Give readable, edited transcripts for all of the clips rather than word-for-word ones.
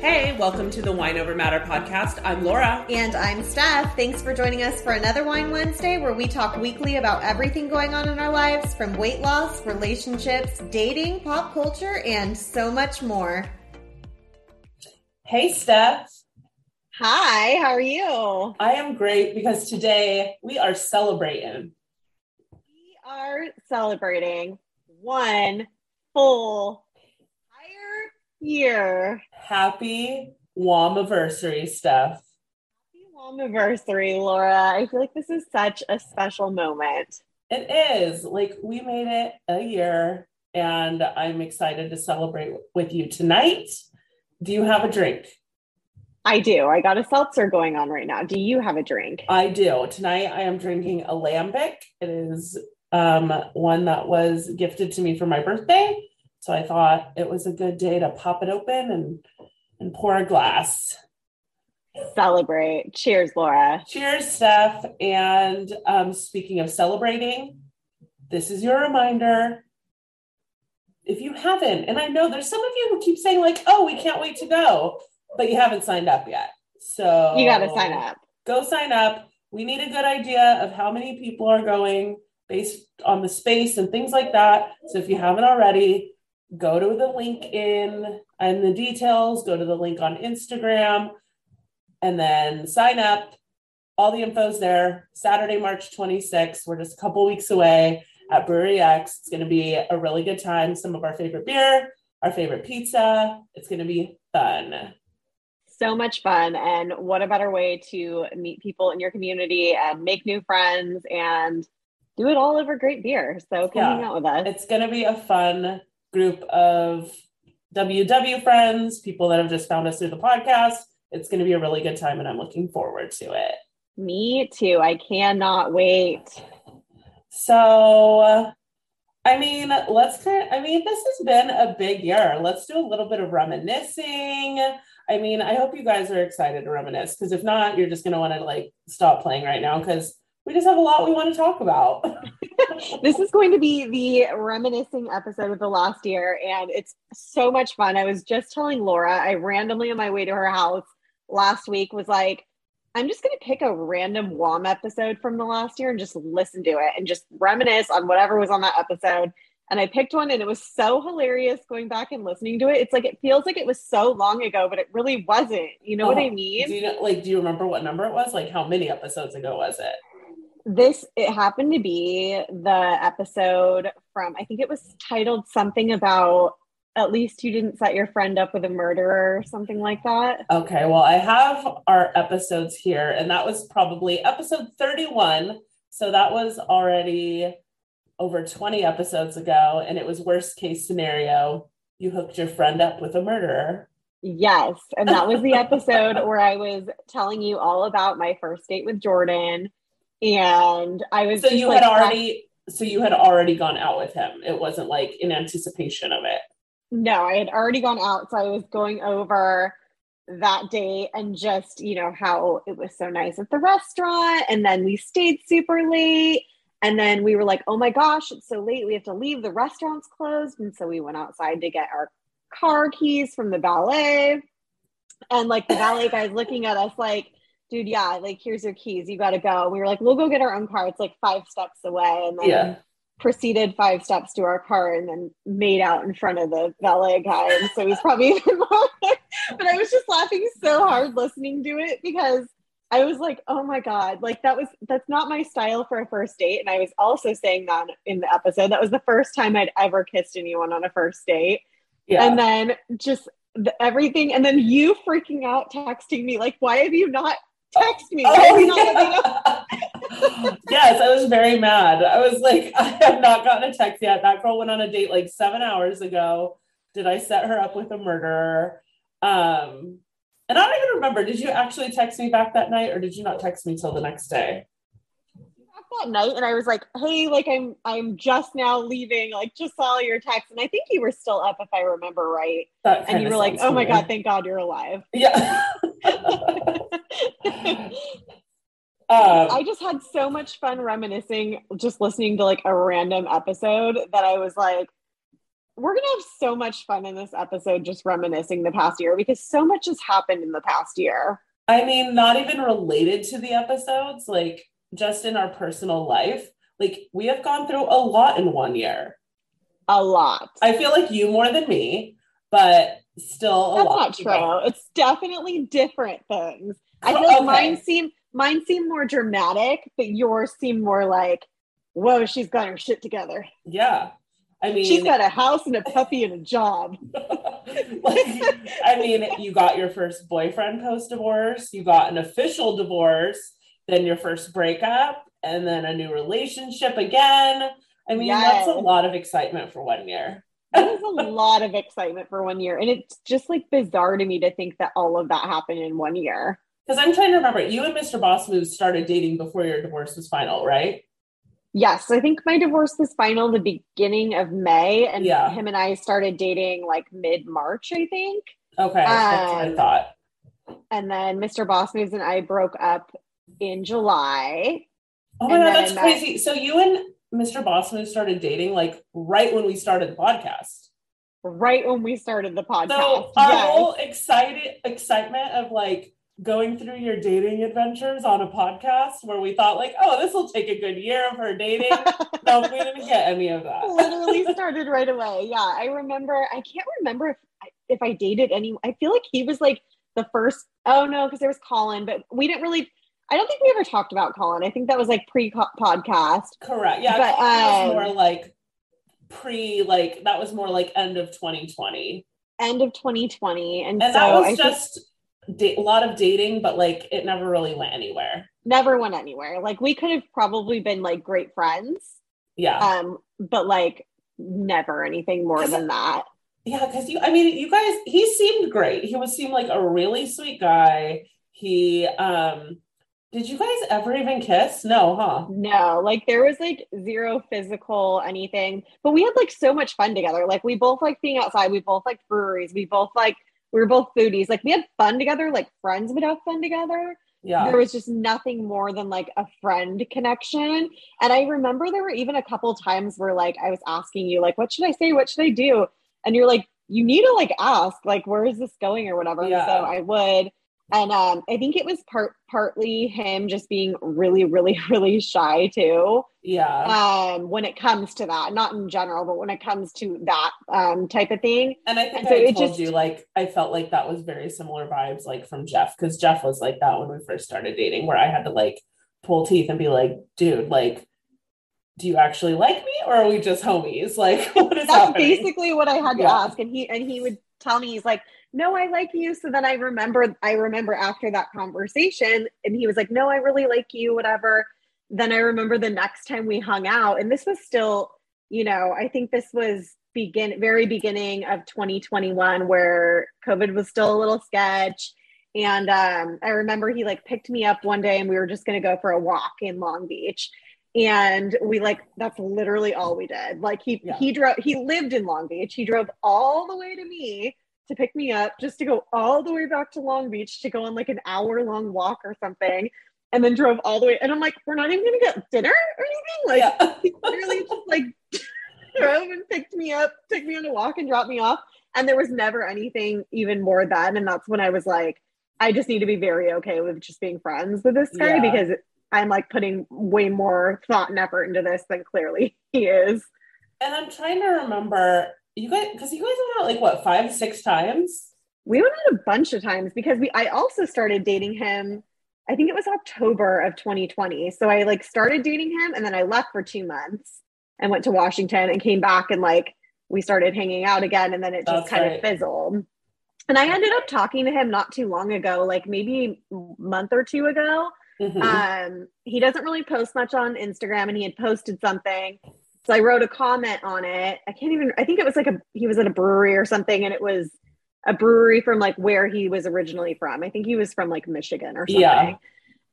Hey, welcome to the Wine Over Matter podcast. I'm Laura. And I'm Steph. Thanks for joining us for another Wine Wednesday, where we talk weekly about everything going on in our lives, from weight loss, relationships, dating, pop culture, and so much more. Hey, Steph. Hi, how are you? I am great, because today we are celebrating. We are celebrating one full entire year. Happy Wombiversary, Steph. Happy Wombiversary, Laura. I feel like this is such a special moment. It is. Like, we made it a year, and I'm excited to celebrate with you tonight. Do you have a drink? I do. I got a seltzer going on right now. Do you have a drink? I do. Tonight I am drinking Alambic. It is one that was gifted to me for my birthday. So I thought it was a good day to pop it open and pour a glass. Celebrate. Cheers, Laura. Cheers, Steph. And speaking of celebrating, this is your reminder. If you haven't, and I know there's some of you who keep saying like, oh, we can't wait to go, but you haven't signed up yet. So you got to sign up. Go sign up. We need a good idea of how many people are going based on the space and things like that. So if you haven't already, go to the link in the details, go to the link on Instagram, and then sign up. All the info's there. Saturday, March 26th. We're just a couple weeks away at Brewery X. It's going to be a really good time. Some of our favorite beer, our favorite pizza. It's going to be fun. So much fun. And what a better way to meet people in your community and make new friends and do it all over great beer. So come hang out with us. It's going to be a fun group of WW friends, people that have just found us through the podcast. It's going to be a really good time, and I'm looking forward to it. Me too. I cannot wait. So, this has been a big year. Let's do a little bit of reminiscing. I mean, I hope you guys are excited to reminisce, because if not, you're just going to want to like stop playing right now, because we just have a lot we want to talk about. This is going to be the reminiscing episode of the last year, and it's so much fun. I was just telling Laura, I randomly on my way to her house last week was like, I'm just going to pick a random WOM episode from the last year and just listen to it and just reminisce on whatever was on that episode. And I picked one, and it was so hilarious going back and listening to it. It's like, it feels like it was so long ago, but it really wasn't. You know what I mean? Do you remember what number it was? Like, how many episodes ago was it? It happened to be the episode from, I think it was titled something about, at least you didn't set your friend up with a murderer or something like that. Okay. Well, I have our episodes here, and that was probably episode 31. So that was already over 20 episodes ago. And it was worst case scenario. You hooked your friend up with a murderer. Yes. And that was the episode where I was telling you all about my first date with Jordan. And I was, so you had already gone out with him. It wasn't like in anticipation of it. No, I had already gone out. So I was going over that day and just, you know, how it was so nice at the restaurant. And then we stayed super late. And then we were like, oh my gosh, it's so late. We have to leave. The restaurant's closed. And so we went outside to get our car keys from the valet. And like the valet guy's looking at us like, dude, yeah, like, here's your keys. You got to go. And we were like, we'll go get our own car. It's like 5 steps away. And then proceeded 5 steps to our car and then made out in front of the valet guy. And so he's probably even more. But I was just laughing so hard listening to it, because I was like, oh my God, like that's not my style for a first date. And I was also saying that in the episode, that was the first time I'd ever kissed anyone on a first date. Yeah. And then just everything. And then you freaking out, texting me, like, why have you not texted me? Oh, Yes, I was very mad. I was like, I have not gotten a text yet. That girl went on a date like 7 hours ago. Did I set her up with a murderer? And I don't even remember. Did you actually text me back that night, or did you not text me till the next day? Back that night, and I was like, "Hey, like I'm just now leaving. Like, just saw your text, and I think you were still up, if I remember right." And you were like, "Oh my God, thank God you're alive." Yeah. I just had so much fun reminiscing, just listening to like a random episode that I was like, we're going to have so much fun in this episode, just reminiscing the past year, because so much has happened in the past year. I mean, not even related to the episodes, like just in our personal life. Like we have gone through a lot in 1 year. A lot. I feel like you more than me, but still a lot. That's not true. It's definitely different things. I feel like mine seemed more dramatic, but yours seemed more like, whoa, she's got her shit together. Yeah. I mean, she's got a house and a puppy and a job. I mean, you got your first boyfriend post-divorce, you got an official divorce, then your first breakup, and then a new relationship again. I mean, That's a lot of excitement for 1 year. That is a lot of excitement for 1 year. And it's just like bizarre to me to think that all of that happened in 1 year. Because I'm trying to remember, you and Mr. Boss Moves started dating before your divorce was final, right? Yes. I think my divorce was final the beginning of May, and him and I started dating like mid-March, I think. Okay. That's what I thought. And then Mr. Boss Moves and I broke up in July. Oh my God, that's crazy. So you and Mr. Boss Moves started dating like right when we started the podcast. Right when we started the podcast. So our whole excitement of like, going through your dating adventures on a podcast where we thought like, oh, this will take a good year of her dating. No, we didn't get any of that. Literally started right away. Yeah. I remember, I can't remember if I dated any, I feel like he was like the first, oh no, because there was Colin, but we didn't really, I don't think we ever talked about Colin. I think that was like pre-podcast. Correct. Yeah. But that was more like end of 2020. End of 2020. And so that was a lot of dating, but like it never really went anywhere. Like we could have probably been like great friends. Yeah. But like never anything more than that. Yeah. Cause you guys, he seemed great. He seemed like a really sweet guy. He, did you guys ever even kiss? No, huh? No, like there was like zero physical anything, but we had like so much fun together. Like we both like being outside. We both like breweries. We were both foodies. Like we had fun together, like friends would have fun together. Yeah. There was just nothing more than like a friend connection. And I remember there were even a couple times where like, I was asking you like, what should I say? What should I do? And you're like, you need to like ask, like, where is this going or whatever. Yeah. So I would. And I think it was partly him just being really, really, really shy too. Yeah. When it comes to that, not in general, but when it comes to that type of thing. And I think I told you, like, I felt like that was very similar vibes, like from Jeff, because Jeff was like that when we first started dating, where I had to like pull teeth and be like, dude, like, do you actually like me, or are we just homies? Like, what is happening? That's basically what I had to ask, and he would tell me, he's like, no, I like you. So then I remember after that conversation, and he was like, no, I really like you, whatever. Then I remember the next time we hung out, and this was still, you know, I think this was very beginning of 2021, where COVID was still a little sketch. And I remember he like picked me up one day, and we were just going to go for a walk in Long Beach. And we like, that's literally all we did. Like he lived in Long Beach. He drove all the way to me to pick me up, just to go all the way back to Long Beach to go on like an hour-long walk or something, and then drove all the way. And I'm like, we're not even gonna get dinner or anything. Like he literally just like drove and picked me up, took me on a walk and dropped me off. And there was never anything even more than. And that's when I was like, I just need to be very okay with just being friends with this guy, because I'm like putting way more thought and effort into this than clearly he is. And I'm trying to remember, you guys, because you guys went out like what, 5-6 times? We went out a bunch of times, because I also started dating him. I think it was October of 2020. So I like started dating him, and then I left for 2 months and went to Washington and came back, and like we started hanging out again, and then it just kind of fizzled. And I ended up talking to him not too long ago, like maybe a month or two ago. Mm-hmm. He doesn't really post much on Instagram, and he had posted something. So I wrote a comment on it. I think it was like he was at a brewery or something, and it was a brewery from like where he was originally from. I think he was from like Michigan or something. Yeah.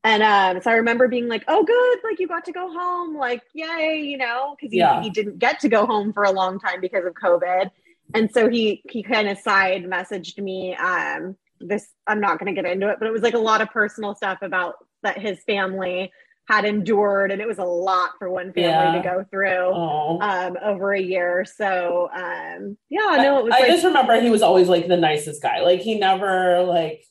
And so I remember being like, oh, good. Like you got to go home. Like, yay, you know, because he didn't get to go home for a long time because of COVID. And so he kind of side messaged me this. I'm not going to get into it, but it was like a lot of personal stuff about that his family had endured. And it was a lot for one family to go through over a year. So it was. I just remember he was always like the nicest guy. Like he never like.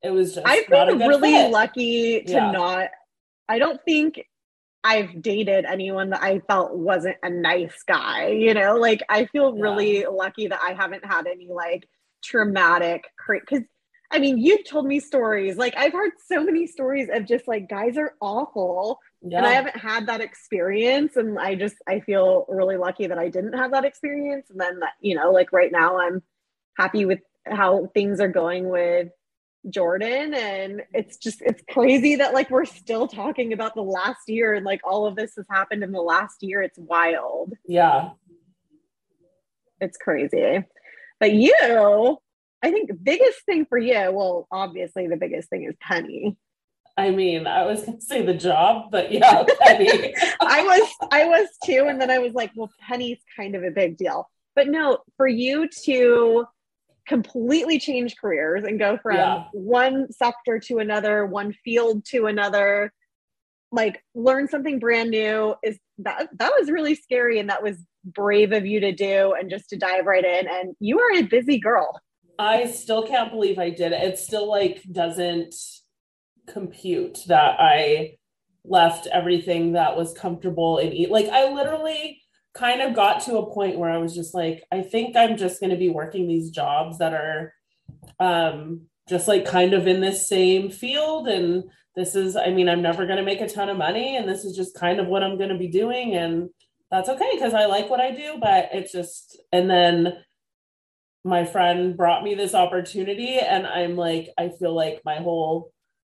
It was just I've been really fit. Lucky to not, I don't think I've dated anyone that I felt wasn't a nice guy, you know, like I feel really lucky that I haven't had any like traumatic, because I mean, you've told me stories, like I've heard so many stories of just like, guys are awful and I haven't had that experience. And I feel really lucky that I didn't have that experience. And then, you know, like right now I'm happy with how things are going with Jordan, and it's crazy that like we're still talking about the last year, and like all of this has happened in the last year. It's wild. Yeah, it's crazy. But I think the biggest thing for you, well, obviously the biggest thing is Penny. I mean, I was gonna say the job, but yeah, Penny. I was too, and then I was like, well, Penny's kind of a big deal. But no, for you to completely change careers and go from one sector to another, one field to another, like learn something brand new, is that was really scary, and that was brave of you to do and just to dive right in. And you are a busy girl. I still can't believe I did it. It still like doesn't compute that I left everything that was comfortable and eat. Like I literally kind of got to a point where I was just like, I think I'm just going to be working these jobs that are just like kind of in this same field. And this is, I mean, I'm never going to make a ton of money, and this is just kind of what I'm going to be doing. And that's okay, because I like what I do, but it's just, and then my friend brought me this opportunity, and I'm like, I feel like I don't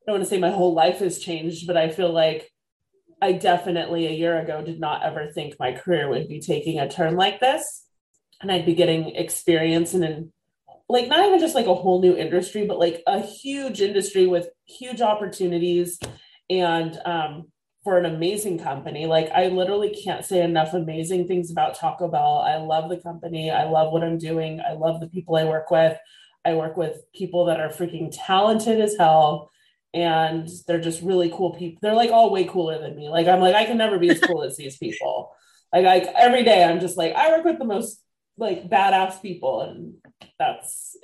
want to say my whole life has changed, but I feel like I definitely a year ago did not ever think my career would be taking a turn like this, and I'd be getting experience in like not even just like a whole new industry, but like a huge industry with huge opportunities, and for an amazing company. Like I literally can't say enough amazing things about Taco Bell. I love the company. I love what I'm doing. I love the people I work with. I work with people that are freaking talented as hell. And they're just really cool people. They're like all way cooler than me. Like, I'm like, I can never be as cool as these people. Like every day I'm just like, I work with the most like badass people, and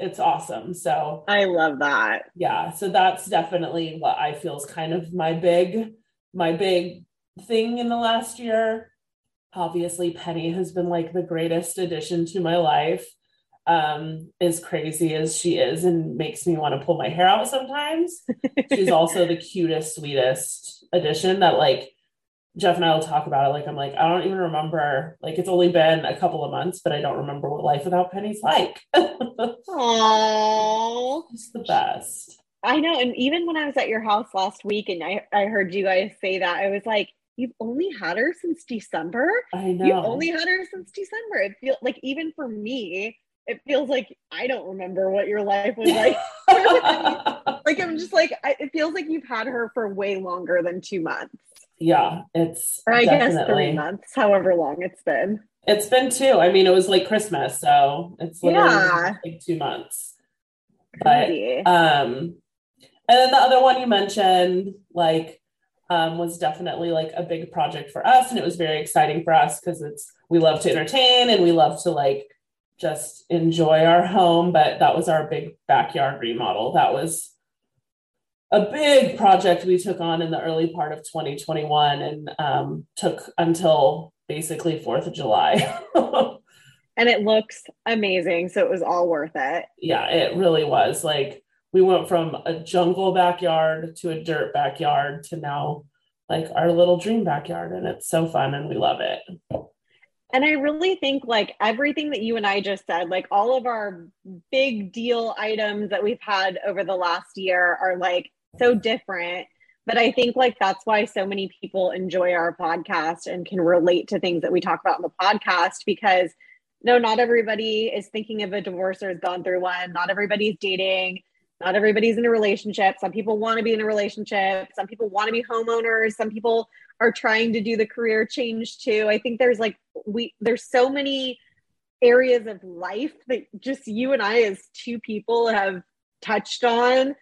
it's awesome. So I love that. Yeah. So that's definitely what I feel is kind of my big thing in the last year. Obviously Penny has been like the greatest addition to my life. As crazy as she is and makes me want to pull my hair out sometimes, she's also the cutest, sweetest addition that like Jeff and I will talk about it. Like, I'm like, I don't even remember, like, it's only been a couple of months, but I don't remember what life without Penny's like. Aww. It's the best. I know. And even when I was at your house last week and I heard you guys say that, I was like, you've only had her since December. I know. You've only had her since December. It feels like, even for me, it feels like I don't remember what your life was like. Like, I'm just like, it feels like you've had her for way longer than 2 months. Yeah, I guess 3 months, however long it's been. It's been two. I mean, it was like Christmas, so it's literally like 2 months. Crazy. But, and then the other one you mentioned, like, was definitely like a big project for us. And it was very exciting for us because we love to entertain and we love to like, just enjoy our home, but that was our big backyard remodel. That was a big project we took on in the early part of 2021 and took until basically 4th of July. And it looks amazing. So it was all worth it. Yeah, it really was. Like we went from a jungle backyard to a dirt backyard to now like our little dream backyard. And it's so fun and we love it. And I really think like everything that you and I just said, like all of our big deal items that we've had over the last year are like so different, But I think like that's why so many people enjoy our podcast and can relate to things that we talk about in the podcast, because no, not everybody is thinking of a divorce or has gone through one. Not everybody's dating. Not everybody's in a relationship. Some people want to be in a relationship. Some people want to be homeowners. Some people are trying to do the career change too. I think there's like, there's so many areas of life that just you and I as two people have touched on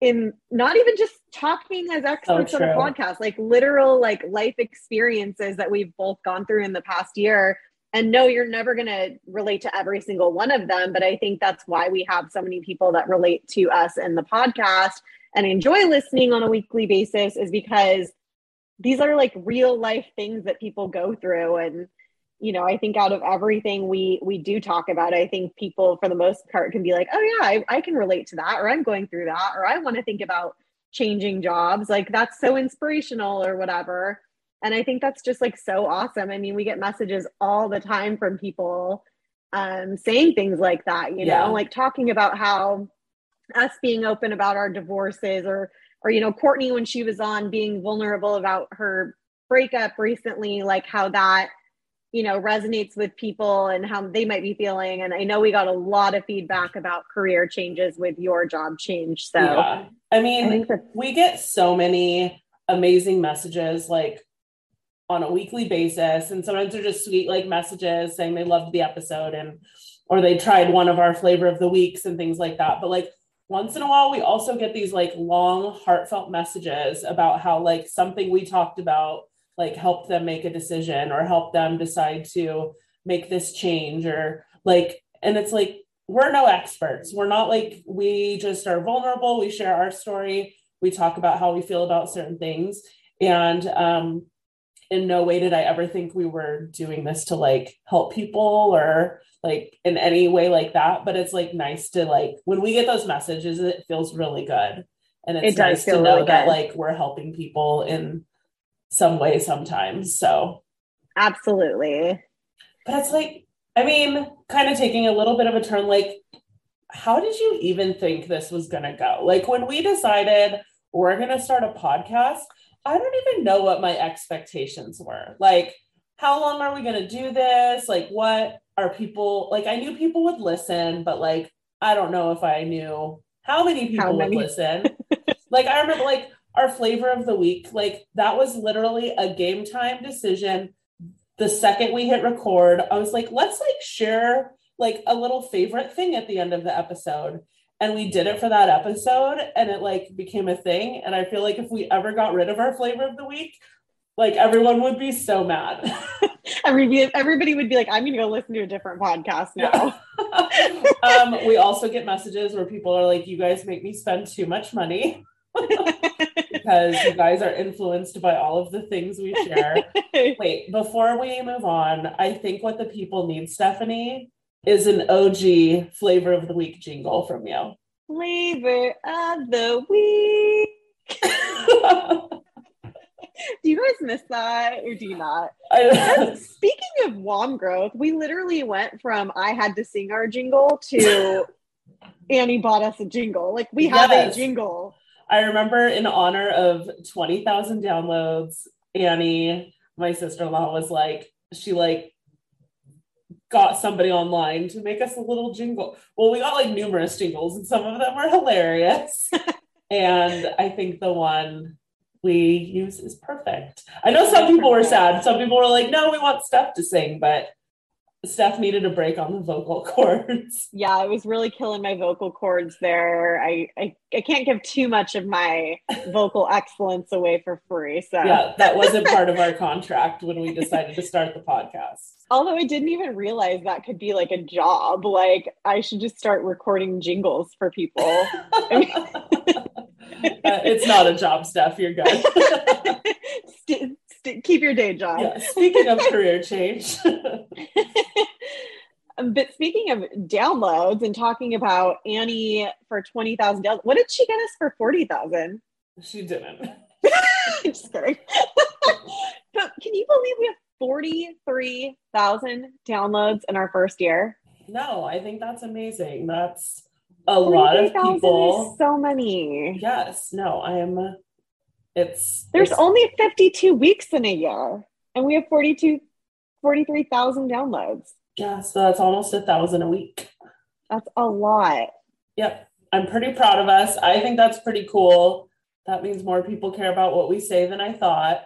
in not even just talking as experts on a podcast, like literal, like life experiences that we've both gone through in the past year. And no, you're never going to relate to every single one of them. But I think that's why we have so many people that relate to us in the podcast and enjoy listening on a weekly basis, is because these are like real life things that people go through. And, you know, I think out of everything we do talk about, I think people for the most part can be like, oh yeah, I can relate to that, or I'm going through that, or I want to think about changing jobs. Like that's so inspirational or whatever. And I think that's just like so awesome. I mean, we get messages all the time from people saying things like that, you know, like talking about how us being open about our divorces, or, you know, Courtney, when she was on, being vulnerable about her breakup recently, like how that, you know, resonates with people and how they might be feeling. And I know we got a lot of feedback about career changes with your job change. So, I mean, we get so many amazing messages, like, on a weekly basis. And sometimes they're just sweet, like messages saying they loved the episode and, or they tried one of our flavor of the weeks and things like that. But like once in a while, we also get these like long heartfelt messages about how like something we talked about, like helped them make a decision or helped them decide to make this change, or like, and it's like, we're no experts. We're not like, we just are vulnerable. We share our story. We talk about how we feel about certain things. And, in no way did I ever think we were doing this to like help people or like in any way like that. But it's like nice to like, when we get those messages, it feels really good. And it's nice to know that like we're helping people in some way sometimes. So absolutely. But it's like, I mean, kind of taking a little bit of a turn, like, how did you even think this was going to go? Like when we decided we're going to start a podcast, I don't even know what my expectations were. Like, how long are we going to do this? Like, what are people, like, I knew people would listen, but like, I don't know if I knew how many people would listen. Like, I remember like our flavor of the week, like that was literally a game time decision. The second we hit record, I was like, let's like share like a little favorite thing at the end of the episode. And we did it for that episode, and it like became a thing. And I feel like if we ever got rid of our flavor of the week, like everyone would be so mad. Everybody would be like, I'm going to go listen to a different podcast now. We also get messages where people are like, you guys make me spend too much money because you guys are influenced by all of the things we share. Wait, before we move on, I think what the people need, Stephanie, is an OG flavor of the week jingle from you. Flavor of the week. Do you guys miss that or do you not? Speaking of WOM growth, we literally went from I had to sing our jingle to Annie bought us a jingle. Like we have a jingle. I remember in honor of 20,000 downloads, Annie, my sister-in-law, was like, she like got somebody online to make us a little jingle. Well, we got like numerous jingles and some of them were hilarious. And I think the one we use is perfect. I know some people were sad. Some people were like, no, we want Steph to sing, but Steph needed a break on the vocal cords. Yeah, it was really killing my vocal cords there. I can't give too much of my vocal excellence away for free. So yeah, that wasn't part of our contract when we decided to start the podcast. Although I didn't even realize that could be like a job. Like I should just start recording jingles for people. It's not a job, Steph. You're good. Keep your day job. Yeah, speaking of career change. But speaking of downloads and talking about Annie for 20,000 downloads, what did she get us for 40,000? She didn't. Just kidding. But can you believe we have 43,000 downloads in our first year? No, I think that's amazing. That's a lot of people. So many. Yes. No, I am There's only 52 weeks in a year, and we have 43,000 downloads. Yeah, so that's almost 1,000 a week. That's a lot. Yep. I'm pretty proud of us. I think that's pretty cool. That means more people care about what we say than I thought.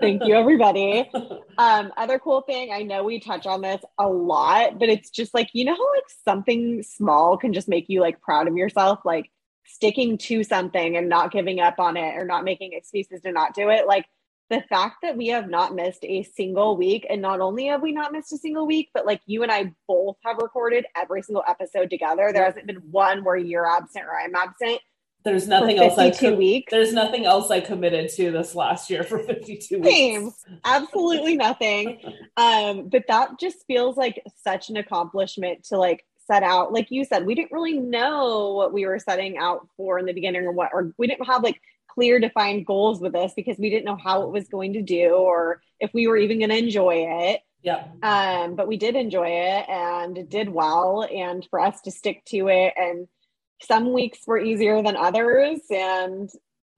Thank you, everybody. Other cool thing, I know we touch on this a lot, but it's just like, you know how like something small can just make you like proud of yourself, like sticking to something and not giving up on it or not making excuses to not do it. Like the fact that we have not missed a single week, and not only have we not missed a single week, but like you and I both have recorded every single episode together. There hasn't been one where you're absent or I'm absent. There's nothing else there's nothing else I committed to this last year for 52 weeks. Absolutely nothing. But that just feels like such an accomplishment to like set out. Like you said, we didn't really know what we were setting out for in the beginning, or we didn't have like clear defined goals with this because we didn't know how it was going to do or if we were even going to enjoy it. Yeah. But we did enjoy it and it did well. And for us to stick to it, and some weeks were easier than others and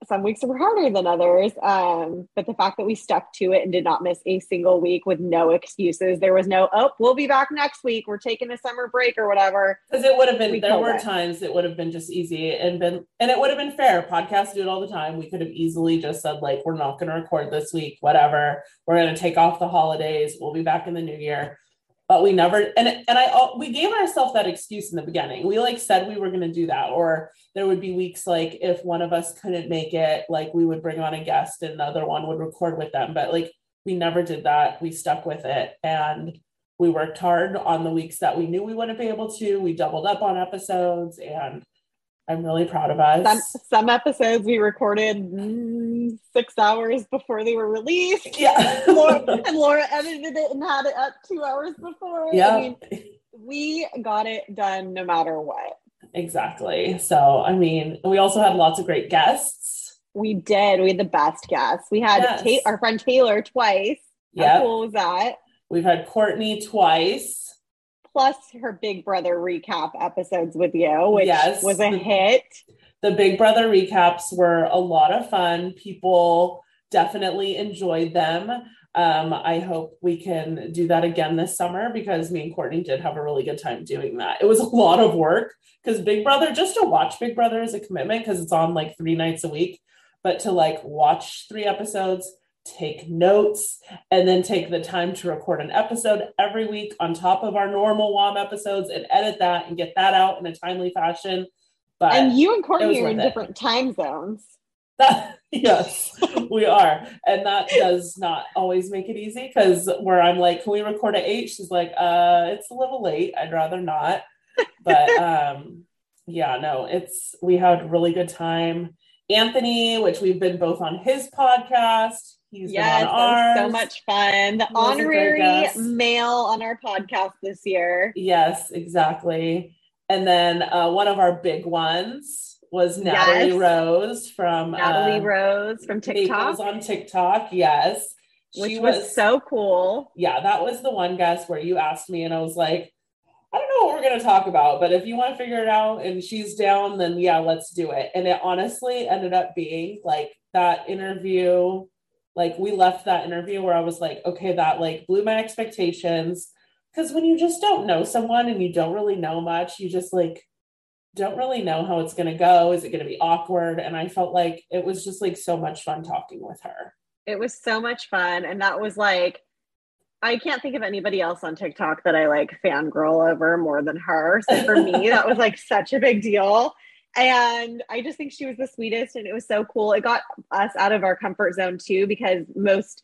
some weeks were harder than others. But the fact that we stuck to it and did not miss a single week with no excuses, there was no, oh, we'll be back next week, we're taking a summer break or whatever. Because it would have been, times it would have been just easy and it would have been fair. Podcasts do it all the time. We could have easily just said like, we're not going to record this week, whatever. We're going to take off the holidays. We'll be back in the new year. But we never, we gave ourselves that excuse in the beginning. We like said we were going to do that, or there would be weeks like if one of us couldn't make it, like we would bring on a guest and the other one would record with them. But like, we never did that. We stuck with it and we worked hard on the weeks that we knew we wouldn't be able to. We doubled up on episodes, and I'm really proud of us. Some episodes we recorded 6 hours before they were released. Yeah. Laura edited it and had it up 2 hours before. Yeah. I mean, we got it done no matter what. Exactly. So, I mean, we also had lots of great guests. We did. We had the best guests. We had our friend Taylor twice. How cool was that? We've had Courtney twice. Plus her Big Brother recap episodes with you, which was a hit. The Big Brother recaps were a lot of fun. People definitely enjoyed them. I hope we can do that again this summer because me and Courtney did have a really good time doing that. It was a lot of work because Big Brother, just to watch Big Brother is a commitment because it's on like 3 nights a week, but to like watch 3 episodes, take notes, and then take the time to record an episode every week on top of our normal WOM episodes and edit that and get that out in a timely fashion. But and you and Courtney are in different time zones. Yes, we are. And that does not always make it easy because where I'm like, can we record at 8? She's like, it's a little late. I'd rather not. But we had a really good time. Anthony, which we've been both on his podcast. He's been on ours. So much fun. The honorary male on our podcast this year. Yes, exactly. And then one of our big ones was Natalie Rose from TikTok. Was on TikTok. Yes. Which was so cool. Yeah, that was the one guest where you asked me and I was like, I don't know what we're going to talk about, but if you want to figure it out and she's down, then let's do it. And it honestly ended up being like that interview. Like we left that interview where I was like, okay, that like blew my expectations. Cause when you just don't know someone and you don't really know much, you just like, don't really know how it's going to go. Is it going to be awkward? And I felt like it was just like so much fun talking with her. It was so much fun. And that was like, I can't think of anybody else on TikTok that I like fangirl over more than her. So for me, that was like such a big deal. And I just think she was the sweetest and it was so cool. It got us out of our comfort zone too, because most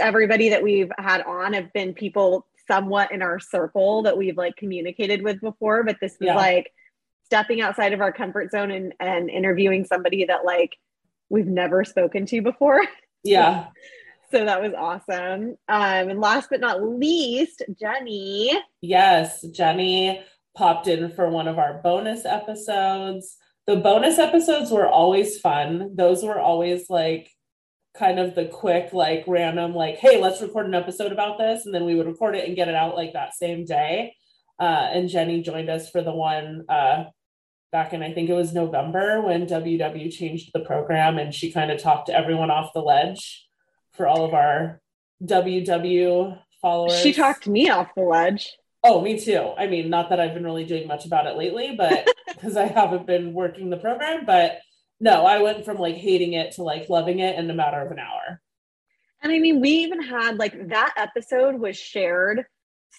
everybody that we've had on have been people somewhat in our circle that we've like communicated with before. But this was like stepping outside of our comfort zone and interviewing somebody that like we've never spoken to before. Yeah. So that was awesome. And last but not least, Jenny. Yes, Jenny popped in for one of our bonus episodes. The bonus episodes were always fun. Those were always like kind of the quick, like random, like, hey, let's record an episode about this. And then we would record it and get it out like that same day. And Jenny joined us for the one back in, I think it was November, when WW changed the program, and she kind of talked everyone off the ledge for all of our WW followers. She talked me off the ledge. Oh, me too. I mean, not that I've been really doing much about it lately, but because I haven't been working the program, but no, I went from like hating it to like loving it in a matter of an hour. And I mean, we even had like that episode was shared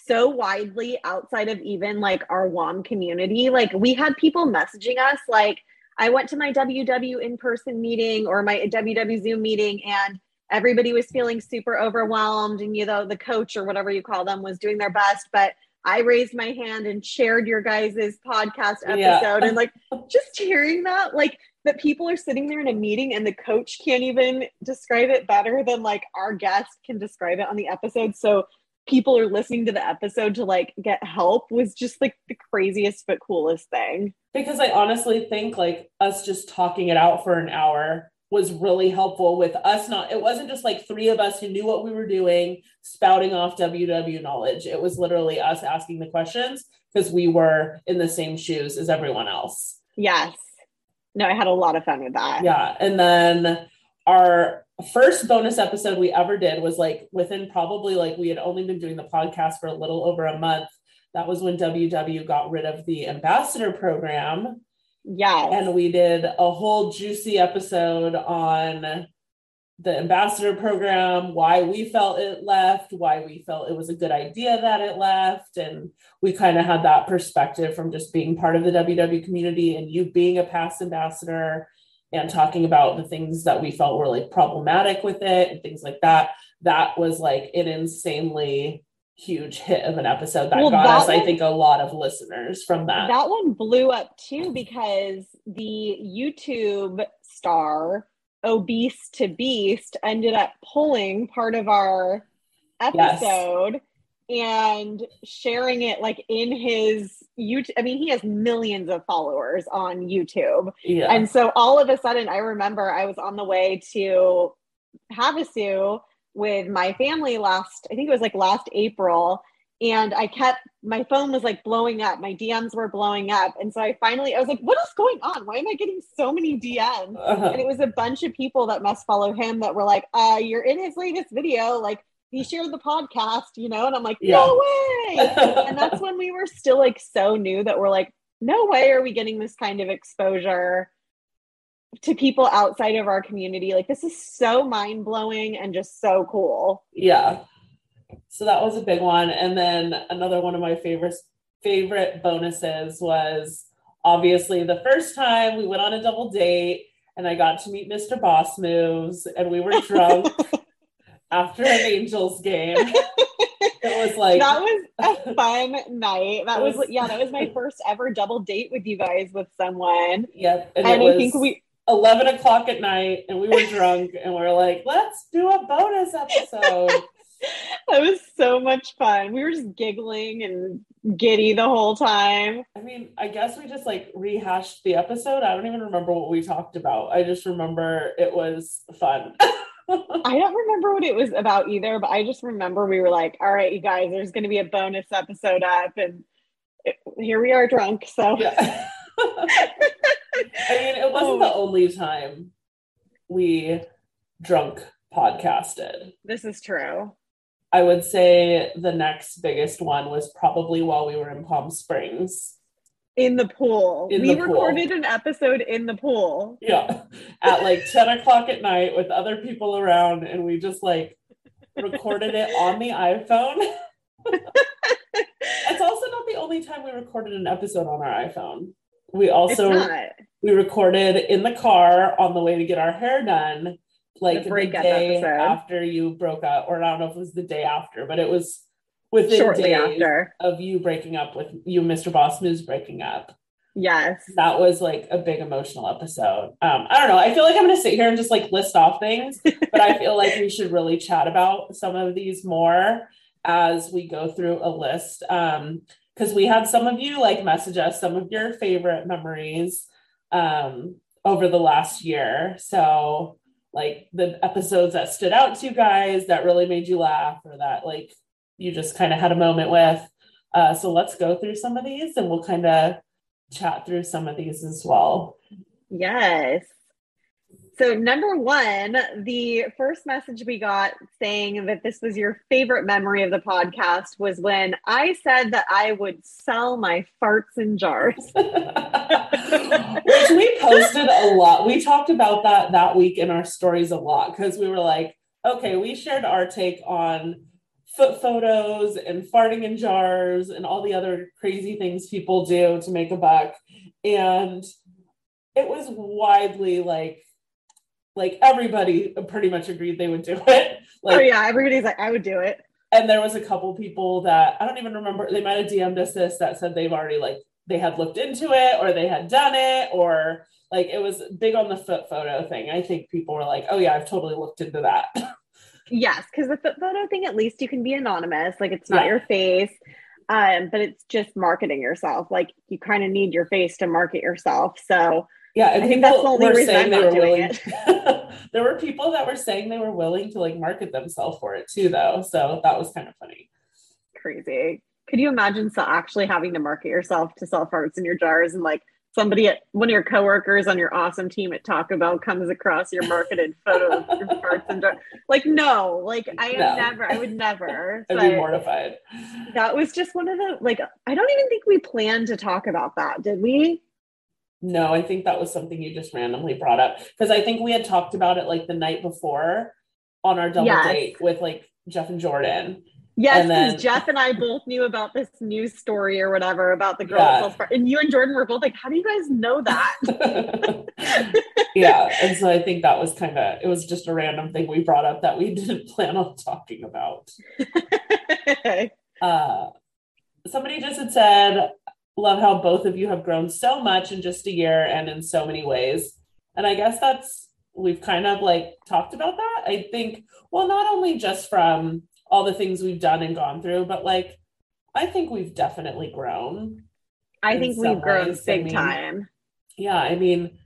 so widely outside of even like our WOM community. Like we had people messaging us like, I went to my WW in-person meeting or my WW Zoom meeting, and everybody was feeling super overwhelmed, and you know, the coach or whatever you call them was doing their best, but I raised my hand and shared your guys's podcast episode. Yeah. And like, just hearing that, like that people are sitting there in a meeting and the coach can't even describe it better than like our guest can describe it on the episode. So people are listening to the episode to like get help was just like the craziest but coolest thing. Because I honestly think like us just talking it out for an hour was really helpful with us. Not, it wasn't just like three of us who knew what we were doing spouting off WW knowledge. It was literally us asking the questions because we were in the same shoes as everyone else. Yes. No, I had a lot of fun with that. Yeah. And then our first bonus episode we ever did was like within probably like we had only been doing the podcast for a little over a month. That was when WW got rid of the ambassador program. Yeah. And we did a whole juicy episode on the ambassador program, why we felt it left, why we felt it was a good idea that it left. And we kind of had that perspective from just being part of the WW community and you being a past ambassador and talking about the things that we felt were like problematic with it and things like that. That was like an insanely huge hit of an episode that got us, I think, a lot of listeners from that. That one blew up too because the YouTube star Obese to Beast ended up pulling part of our episode and sharing it like in his YouTube. I mean, he has millions of followers on YouTube. Yeah. And so all of a sudden, I remember I was on the way to Havasu with my family last April. And I kept, my phone was like blowing up. My DMs were blowing up. And so I was like, what is going on? Why am I getting so many DMs? Uh-huh. And it was a bunch of people that must follow him that were like, you're in his latest video. Like he shared the podcast, you know? And I'm like, no way. And that's when we were still like so new that we're like, no way are we getting this kind of exposure to people outside of our community. Like this is so mind blowing and just so cool. Yeah. So that was a big one. And then another one of my favorite bonuses was obviously the first time we went on a double date and I got to meet Mr. Boss Moves and we were drunk after an Angels game. It was like, that was a fun night. That was, that was my first ever double date with you guys with someone. Yep. And I think we 11 o'clock at night and we were drunk and we were like, let's do a bonus episode. That was so much fun. We were just giggling and giddy the whole time. I mean, I guess we just like rehashed the episode. I don't even remember what we talked about. I just remember it was fun. I don't remember what it was about either, but I just remember we were like, all right, you guys, there's going to be a bonus episode up. And here we are drunk. So yeah. I mean, it wasn't the only time we drunk podcasted. This is true. I would say the next biggest one was probably while we were in Palm Springs. In the pool. We recorded an episode in the pool. Yeah. At like 10 o'clock at night with other people around. And we just like recorded it on the iPhone. It's also not the only time we recorded an episode on our iPhone. We recorded in the car on the way to get our hair done. Like the day episode after you broke up, or I don't know if it was the day after, but it was within shortly after of you breaking up with you, Mr. Boss Moves breaking up. Yes. That was like a big emotional episode. I don't know. I feel like I'm going to sit here and just like list off things, but I feel like we should really chat about some of these more as we go through a list. Cause we had some of you like message us some of your favorite memories, over the last year. So like the episodes that stood out to you guys that really made you laugh or that like you just kind of had a moment with. So let's go through some of these and we'll kind of chat through some of these as well. Yes. So number one, the first message we got saying that this was your favorite memory of the podcast was when I said that I would sell my farts in jars. Which we posted a lot. We talked about that week in our stories a lot because we were like, okay, we shared our take on foot photos and farting in jars and all the other crazy things people do to make a buck. And it was widely like everybody pretty much agreed they would do it. Like, oh yeah, everybody's like, I would do it. And there was a couple people that I don't even remember, they might have DM'd us this, that said they've already they had looked into it or they had done it, or like it was big on the foot photo thing. I think people were like, oh yeah, I've totally looked into that. Yes, because the foot photo thing, at least you can be anonymous, like it's not your face. But it's just marketing yourself. Like you kind of need your face to market yourself. So yeah, and I think that's the only reason I'm not doing it. There were people that were saying they were willing to like market themselves for it too, though. So that was kind of funny. Crazy. Could you imagine actually having to market yourself to sell farts in your jars, and like somebody at one of your coworkers on your awesome team at Taco Bell comes across your marketed photo of your farts and jars? Like, no, like I would never. I'd be mortified. That was just one of the, I don't even think we planned to talk about that. Did we? No, I think that was something you just randomly brought up, because I think we had talked about it the night before on our double date with Jeff and Jordan. Yes, because Jeff and I both knew about this news story or whatever about the girl. And you and Jordan were both like, how do you guys know that? Yeah. And so I think that was it was just a random thing we brought up that we didn't plan on talking about. Somebody just had said, love how both of you have grown so much in just a year and in so many ways. And I guess we've kind of talked about that. I think, well, not only just from all the things we've done and gone through, but I think we've definitely grown. I think we've grown big time. Yeah. I mean,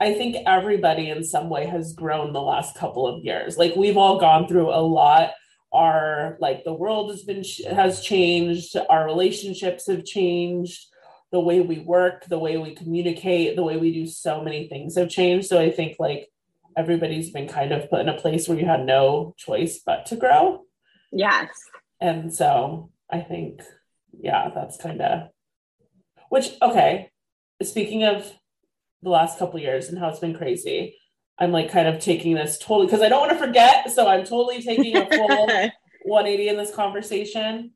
I think everybody in some way has grown the last couple of years. We've all gone through a lot. Our, the world has changed. Our relationships have changed. The way we work, the way we communicate, the way we do so many things have changed. So I think everybody's been kind of put in a place where you had no choice but to grow. Yes. And so I think, that's okay. Speaking of the last couple of years and how it's been crazy, I'm taking this totally, because I don't want to forget. So I'm totally taking a full 180 in this conversation.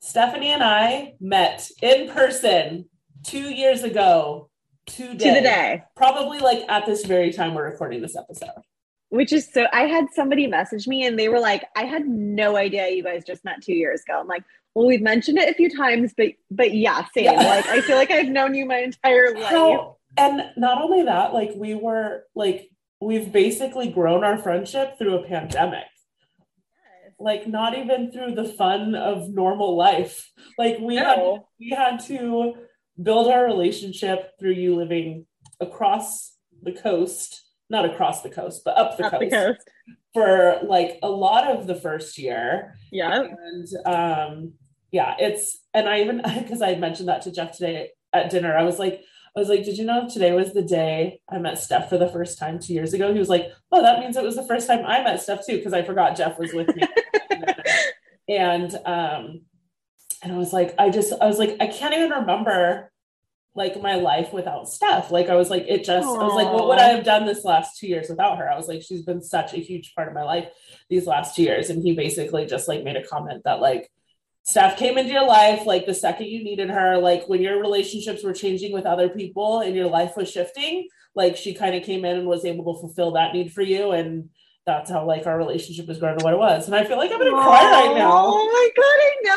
Stephanie and I met in person 2 years ago today, probably at this very time we're recording this episode. Which is so, I had somebody message me and they were like, I had no idea you guys just met 2 years ago. I'm like, well, we've mentioned it a few times, but yeah, same. Yeah. I feel like I've known you my entire life. So, and not only that, we've basically grown our friendship through a pandemic. Not even through the fun of normal life. We had to build our relationship through you living across the coast. Not across the coast, but up the coast for a lot of the first year. Yeah. And because I mentioned that to Jeff today at dinner, I was like, did you know today was the day I met Steph for the first time 2 years ago? He was like, oh, that means it was the first time I met Steph too. 'Cause I forgot Jeff was with me. And I was like, I can't even remember my life without Steph. I was like, what would I have done this last 2 years without her? I was like, she's been such a huge part of my life these last 2 years. And he basically just made a comment that Steph came into your life, the second you needed her, when your relationships were changing with other people and your life was shifting, she kind of came in and was able to fulfill that need for you. And that's how our relationship has grown to what it was. And I feel like I'm going to cry right now. Oh my God, I know.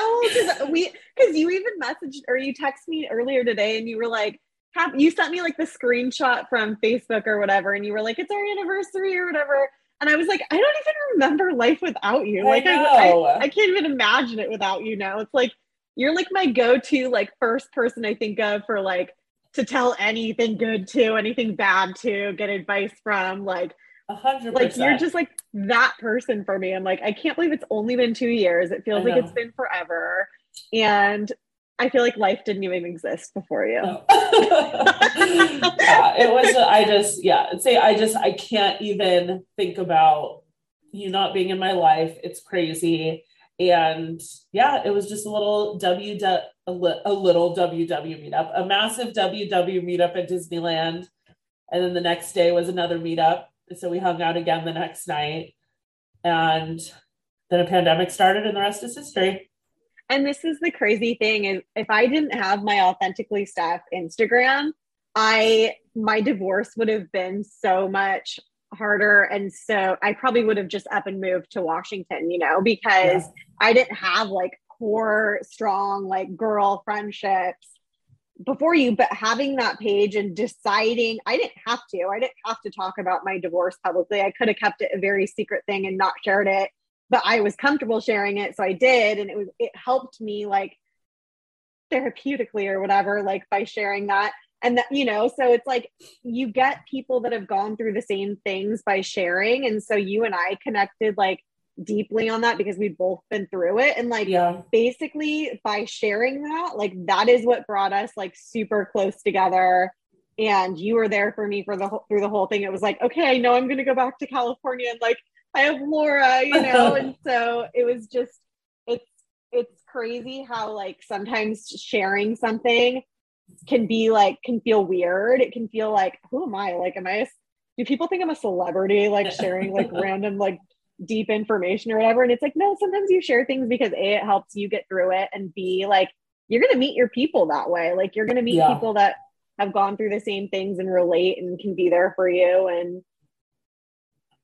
Because you even messaged or you texted me earlier today and you were like, you sent me the screenshot from Facebook or whatever. And you were like, it's our anniversary or whatever. And I was like, I don't even remember life without you. I can't even imagine it without you now. It's you're my go-to, first person I think of for to tell anything good to, anything bad to, get advice from, 100%. You're just that person for me. I'm I can't believe it's only been 2 years. It feels like it's been forever. And I feel like life didn't even exist before you. Oh. Yeah, it was, I can't even think about you not being in my life. It's crazy. And yeah, it was just a little WW meetup, a massive WW meetup at Disneyland. And then the next day was another meetup. So we hung out again the next night, and then a pandemic started and the rest is history. And this is the crazy thing is if I didn't have my Authentically Steph Instagram, my divorce would have been so much harder. And so I probably would have just up and moved to Washington, because I didn't have like core, strong, like girl friendships before you, but having that page and deciding I didn't have to talk about my divorce publicly. I could have kept it a very secret thing and not shared it, but I was comfortable sharing it. So I did. And it helped me like therapeutically or whatever, like by sharing that. And that, so it's like, you get people that have gone through the same things by sharing. And so you and I connected like deeply on that because we've both been through it. And basically by sharing that, like that is what brought us like super close together. And you were there for me through the whole thing. It was like, okay, I know I'm going to go back to California and like, I have Laura, and so it was just, it's crazy how like sometimes sharing something can feel weird. It can feel like, who am I? Like, do people think I'm a celebrity? Like sharing like random, like deep information or whatever. And it's like, no, sometimes you share things because A, it helps you get through it. And B, like, you're going to meet your people that way. Like you're going to meet people that have gone through the same things and relate and can be there for you. And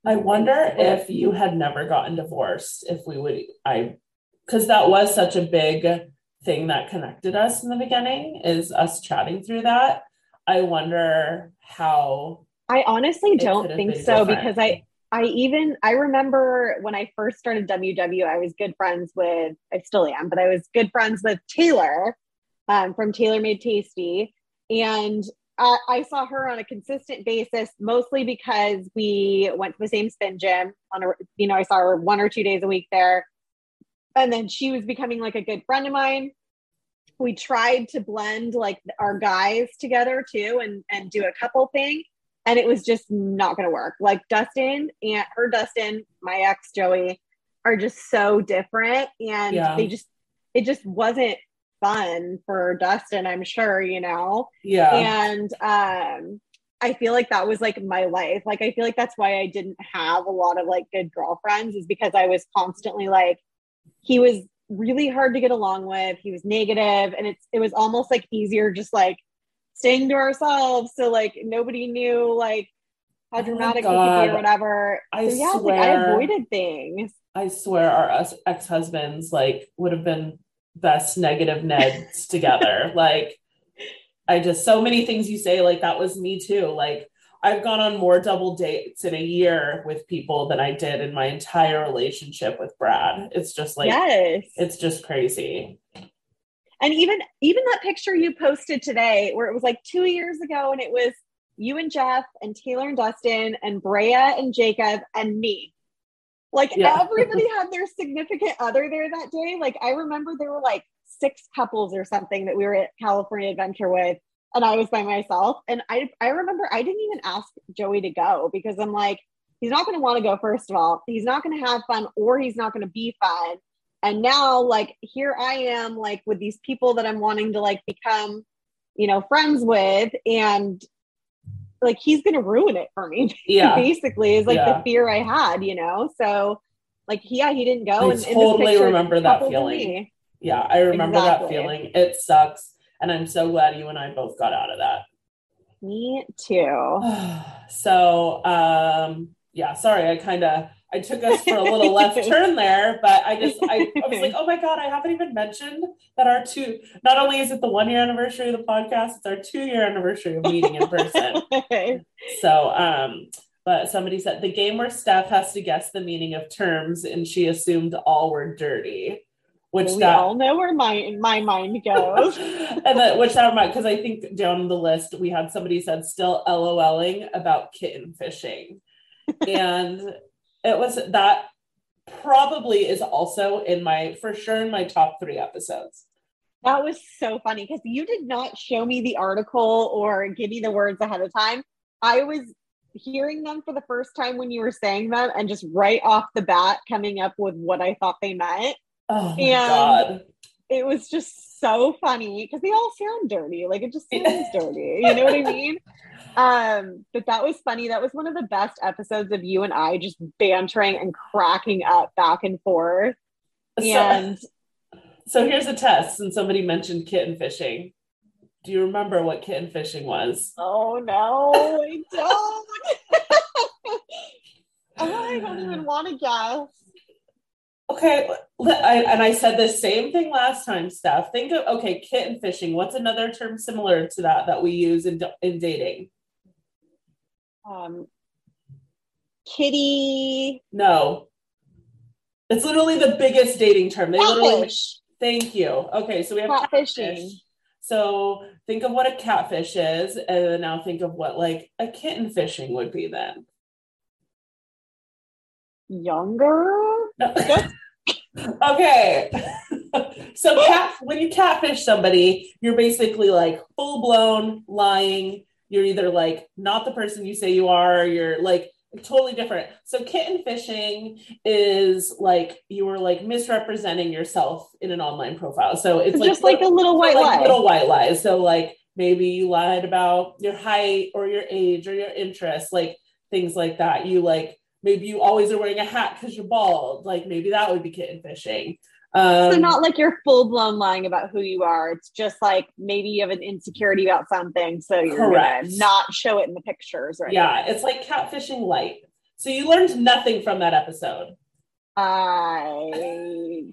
I wonder if you had never gotten divorced, because that was such a big thing that connected us in the beginning, is us chatting through that. I wonder how. I honestly don't think so, because I remember when I first started WW, I still am, but I was good friends with Taylor from Taylor Made Tasty. And I saw her on a consistent basis, mostly because we went to the same spin gym I saw her 1 or 2 days a week there. And then she was becoming like a good friend of mine. We tried to blend like our guys together too and do a couple thing. And it was just not going to work. Like Dustin, my ex Joey, are just so different. And it just wasn't fun for Dustin, I'm sure, And I feel like that was like my life. Like I feel like that's why I didn't have a lot of like good girlfriends, is because I was constantly like, he was really hard to get along with, he was negative, and it was almost like easier just like staying to ourselves, so like nobody knew like how dramatic we could be or whatever. I avoided things. I swear our ex-husbands like would have been best negative Neds together. Like so many things you say, like that was me too. Like I've gone on more double dates in a year with people than I did in my entire relationship with Brad. It's just like, It's just crazy. And even that picture you posted today where it was like 2 years ago, and it was you and Jeff and Taylor and Dustin and Brea and Jacob and me. Like everybody had their significant other there that day. Like I remember there were like 6 couples or something that we were at California Adventure with, and I was by myself. And I remember I didn't even ask Joey to go, because I'm like, he's not going to want to go. First of all, he's not going to have fun, or he's not going to be fun. And now like here I am like with these people that I'm wanting to like become, friends with, and like he's going to ruin it for me. Basically is like the fear I had, So like, he didn't go. I totally remember that feeling. Yeah. I remember that feeling. It sucks. And I'm so glad you and I both got out of that. Me too. So, sorry. I took us for a little left turn there, but I was like, oh my God, I haven't even mentioned that not only is it the 1 year anniversary of the podcast, it's our 2-year anniversary of meeting in person. So, but somebody said the game where Steph has to guess the meaning of terms, and she assumed all were dirty, which all know where my mind goes. And that, which that reminds, because I think down the list, we had somebody said still LOLing about kitten fishing. And it was, that probably is also in my top 3 episodes. That was so funny because you did not show me the article or give me the words ahead of time. I was hearing them for the first time when you were saying them and just right off the bat coming up with what I thought they meant. Oh, my God. It was just so funny because they all sound dirty. Like, it just sounds dirty. You know what I mean? But that was funny. That was one of the best episodes of you and I just bantering and cracking up back and forth. And so here's a test. Since somebody mentioned kitten fishing, do you remember what kitten fishing was? Oh, no, I don't. I don't even want to guess. Okay, I said the same thing last time, Steph. Think of, okay, kitten fishing. What's another term similar to that that we use in dating? Kitty. No. It's literally the biggest dating term. They literally, thank you. Okay, so we have catfishing. So think of what a catfish is, and then now think of what like a kitten fishing would be then. Younger? No. Okay. So when you catfish somebody, you're basically like full-blown lying. You're either like not the person you say you are, or you're like totally different. So kitten fishing is like you were like misrepresenting yourself in an online profile. So it's like just like a little white lie. Little white lies. So like maybe you lied about your height or your age or your interests, like things like that. You like maybe you always are wearing a hat because you're bald. Like maybe that would be kitten fishing. So not like you're full blown lying about who you are. It's just like maybe you have an insecurity about something, so you're gonna not show it in the pictures, right? Yeah, now. It's like catfishing light. So you learned nothing from that episode. Anyways,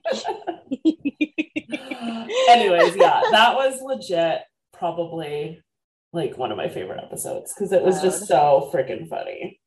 yeah, that was legit. Probably like one of my favorite episodes because it was just so freaking funny.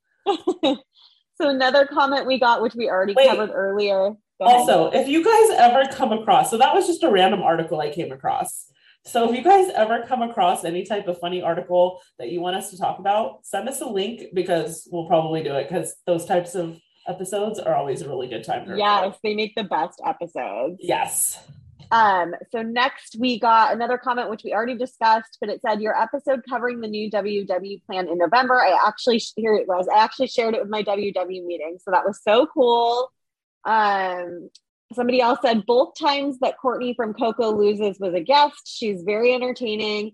So another comment we got, which we already covered earlier. Also, if you guys ever come across, so that was just a random article I came across. So if you guys ever come across any type of funny article that you want us to talk about, send us a link because we'll probably do it because those types of episodes are always a really good time. Yes, they make the best episodes. Yes. So next we got another comment, which we already discussed, but it said your episode covering the new WW plan in November. I actually shared it with my WW meeting. So that was so cool. Somebody else said both times that Courtney from Coco Loses was a guest. She's very entertaining.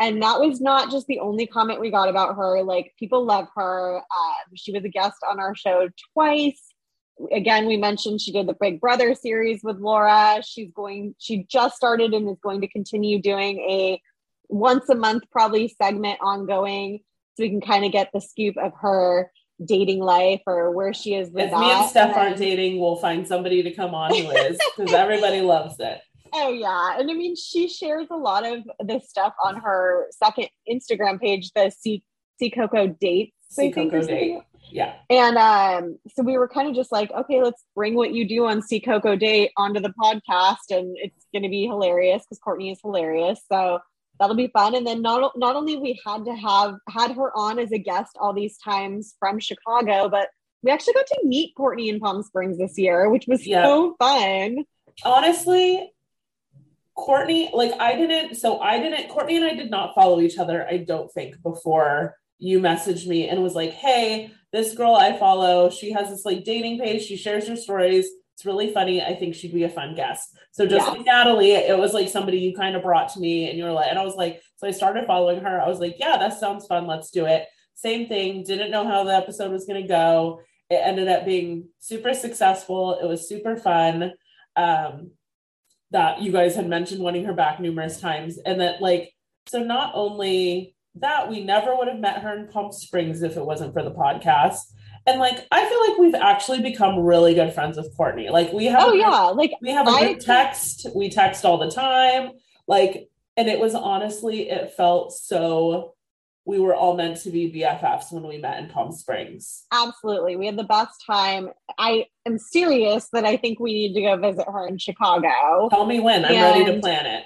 And that was not just the only comment we got about her. Like people love her. She was a guest on our show twice. Again, we mentioned she did the Big Brother series with Laura. She just started and is going to continue doing a once a month, probably segment ongoing. So we can kind of get the scoop of her dating life or where she is with that. If me and Steph aren't dating, we'll find somebody to come on who is, because everybody loves it. Oh yeah. And I mean, she shares a lot of this stuff on her second Instagram page, the See Coco Dates. See Coco Dates. Yeah. And so we were kind of just like, okay, let's bring what you do on See Coco Date onto the podcast. And it's going to be hilarious because Courtney is hilarious. So that'll be fun. And then not only we had to have had her on as a guest all these times from Chicago, but we actually got to meet Courtney in Palm Springs this year, which was so fun. Honestly, Courtney, like Courtney and I did not follow each other, I don't think, before you messaged me and was like, hey, this girl I follow, she has this like dating page. She shares her stories. It's really funny. I think she'd be a fun guest. So just like Natalie, it was like somebody you kind of brought to me and you were like, and I was like, so I started following her. I was like, yeah, that sounds fun. Let's do it. Same thing. Didn't know how the episode was going to go. It ended up being super successful. It was super fun. That you guys had mentioned wanting her back numerous times. And that like, so not only that, we never would have met her in Palm Springs if it wasn't for the podcast. And like, I feel like we've actually become really good friends with Courtney. Like we have, we have a good text. We text all the time. Like, and it was honestly, it felt so we were all meant to be BFFs when we met in Palm Springs. Absolutely. We had the best time. I am serious that I think we need to go visit her in Chicago. Tell me when. I'm ready to plan it.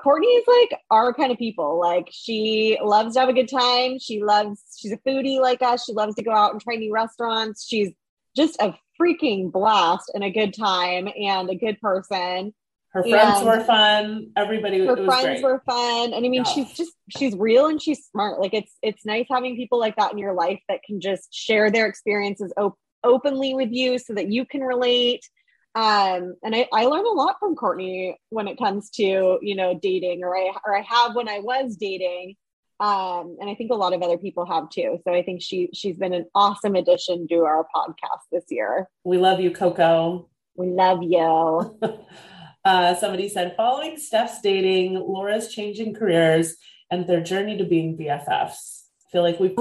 Courtney is like our kind of people. Like she loves to have a good time. She's a foodie like us. She loves to go out and try new restaurants. She's just a freaking blast and a good time and a good person. Her friends were fun. Everybody, her friends were fun. And I mean, she's real and she's smart. Like it's nice having people like that in your life that can just share their experiences openly with you so that you can relate. And I learn a lot from Courtney when it comes to, you know, dating, or I have when I was dating. And I think a lot of other people have too. So I think she's been an awesome addition to our podcast this year. We love you, Coco. We love you. Somebody said, following Steph's dating, Laura's changing careers, and their journey to being BFFs. I feel like we've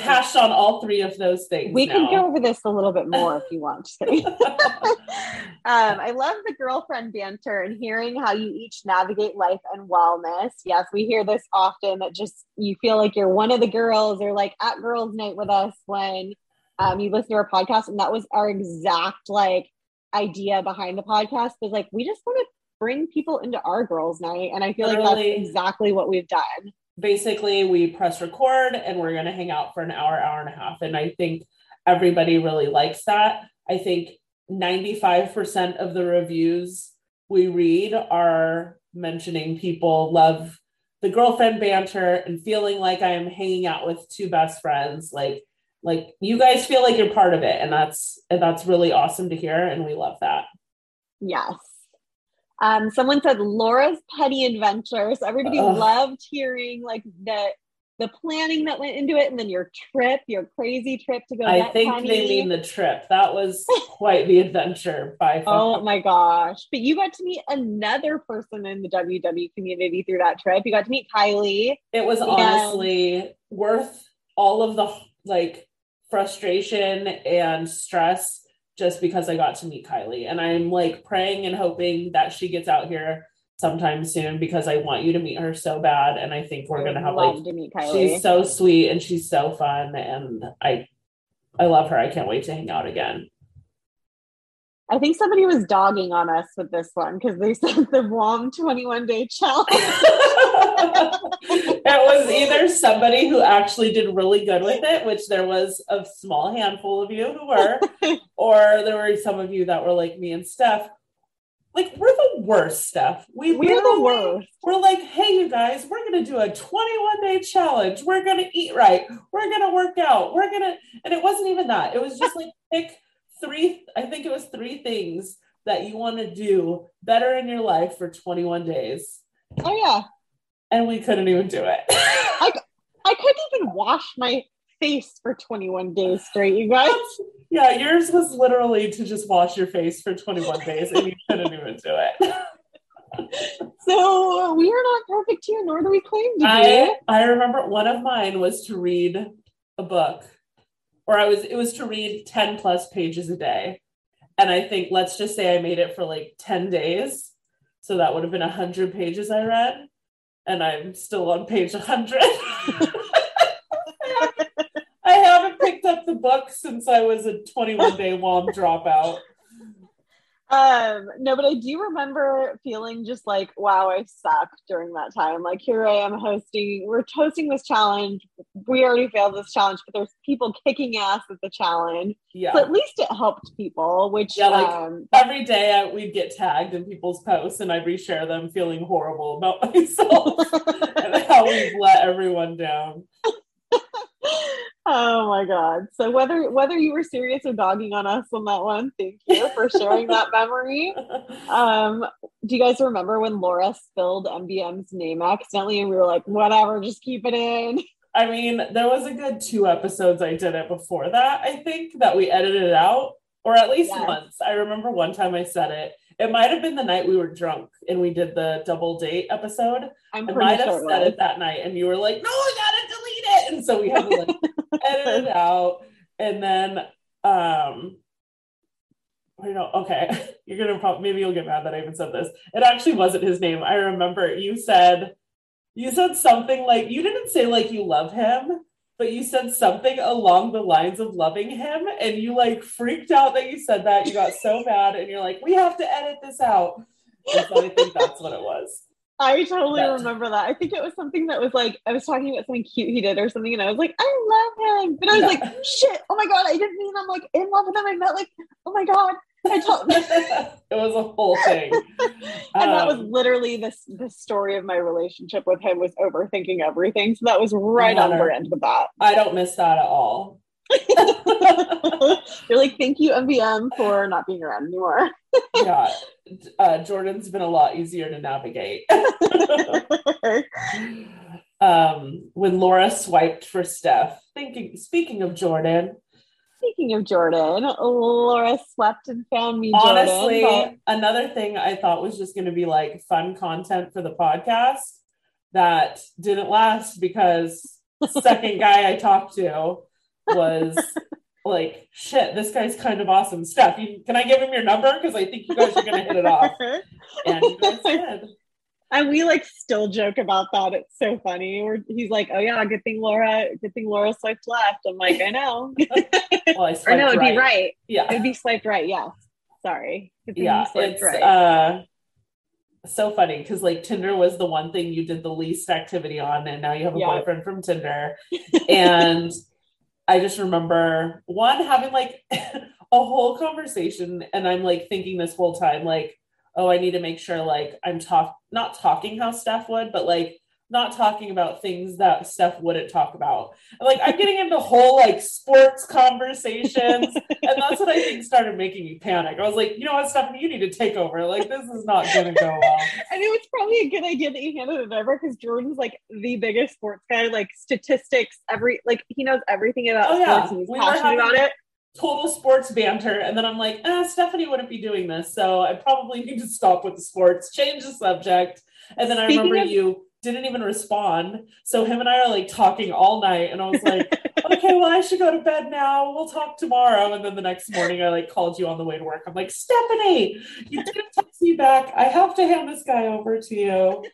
hashed on all three of those things. We can go over this a little bit more if you want. Just kidding. I love the girlfriend banter and hearing how you each navigate life and wellness. Yes, we hear this often, that just you feel like you're one of the girls, or like at girls' night with us when you listen to our podcast. And that was our exact idea behind the podcast, was like, we just want to bring people into our girls' night. And I feel like that's exactly what we've done. Basically, we press record and we're going to hang out for an hour, hour and a half. And I think everybody really likes that. I think 95% of the reviews we read are mentioning people love the girlfriend banter and feeling like I am hanging out with two best friends. Like you guys feel like you're part of it. And that's really awesome to hear. And we love that. Yes. Someone said Laura's petty adventures. Everybody loved hearing the planning that went into it. And then your crazy trip to go. I think they mean the trip. That was quite the adventure by far. Oh my gosh. But you got to meet another person in the WW community through that trip. You got to meet Kylie. It was honestly worth all of the frustration and stress, just because I got to meet Kylie. And I'm praying and hoping that she gets out here sometime soon, because I want you to meet her so bad. And I think we're going to have to meet Kylie. She's so sweet and she's so fun. And I love her. I can't wait to hang out again. I think somebody was dogging on us with this one, because they said the WOM 21-day challenge. It was either somebody who actually did really good with it, which there was a small handful of you who were, or there were some of you that were like me and Steph. We're the worst, Steph. We're the worst. We're like, hey, you guys, we're going to do a 21-day challenge. We're going to eat right. We're going to work out. And it wasn't even that. It was just pick three things that you want to do better in your life for 21 days. Oh yeah. And we couldn't even do it. I couldn't even wash my face for 21 days straight, you guys. Yeah, yours was literally to just wash your face for 21 days and you couldn't even do it. So we are not perfect here, nor do we claim to be. I remember one of mine was to read a book. It was to read 10 plus pages a day. And I think, let's just say I made it for 10 days. So that would have been 100 pages I read. And I'm still on page 100. I haven't picked up the book since I was a 21-day WOM dropout. No, but I do remember feeling just wow, I sucked during that time. Here I am hosting this challenge. We already failed this challenge, but there's people kicking ass at the challenge. Yeah. So at least it helped people, which every day we'd get tagged in people's posts and I'd reshare them feeling horrible about myself and how we've let everyone down. Oh my God. So whether you were serious or dogging on us on that one, thank you for sharing that memory. Do you guys remember when Laura spilled MVM's name accidentally and we were like, whatever, just keep it in? I mean, there was a good 2 episodes I did it before that, I think, that we edited it out, or at least once. I remember one time I said it. It might have been the night we were drunk and we did the double date episode. I might have said it that night and you were like, no, I got to delete it. And so we had to edit it out. And then, you're going to maybe you'll get mad that I even said this. It actually wasn't his name. I remember you said something you didn't say you love him, but you said something along the lines of loving him, and you freaked out that you said that. You got so mad and you're like, we have to edit this out. And so I think that's what it was. I totally remember that. I think it was something that was I was talking about something cute he did or something, and I was like, I love him. But I was shit, oh my God, I didn't mean I'm in love with him. I meant oh my God, It was a whole thing. And that was literally the story of my relationship with him, was overthinking everything. So that was right on brand with that. I don't miss that at all. You're like, thank you, MVM, for not being around anymore. Yeah. Jordan's been a lot easier to navigate. When Laura swiped for Steph, speaking of Jordan, Laura slept and found me Jordan. Honestly, another thing I thought was just going to be like fun content for the podcast that didn't last, because second guy I talked to was like, shit, this guy's kind of awesome. Steph, can I give him your number? Because I think you guys are going to hit it off. And you guys did. And we like still joke about that. It's so funny. He's like, oh yeah, good thing Laura swiped left. I'm like, I know. Well, I swiped or no, it'd be right. Yeah. It'd be swiped right. Yeah. Sorry. Yeah. It's right. So funny. Cause like Tinder was the one thing you did the least activity on, and now you have a boyfriend from Tinder. And I just remember having like a whole conversation, and I'm like thinking this whole time, like, oh, I need to make sure, like, I'm not talking how Steph would, but, like, not talking about things that Steph wouldn't talk about. And, like, I'm getting into whole, like, sports conversations, and that's what I think started making me panic. I was like, you know what, Stephanie, you need to take over. Like, this is not going to go well. I know, it's probably a good idea that you handed it over, because Jordan's, like, the biggest sports guy, like, statistics, he knows everything about sports, and he's passionate about it. Total sports banter. And then I'm like, Stephanie wouldn't be doing this, so I probably need to stop with the sports, change the subject. And then I remember you didn't even respond. So him and I are like talking all night, and I was like, okay, well, I should go to bed now. We'll talk tomorrow. And then the next morning I like called you on the way to work. I'm like, Stephanie, you didn't text me back. I have to hand this guy over to you.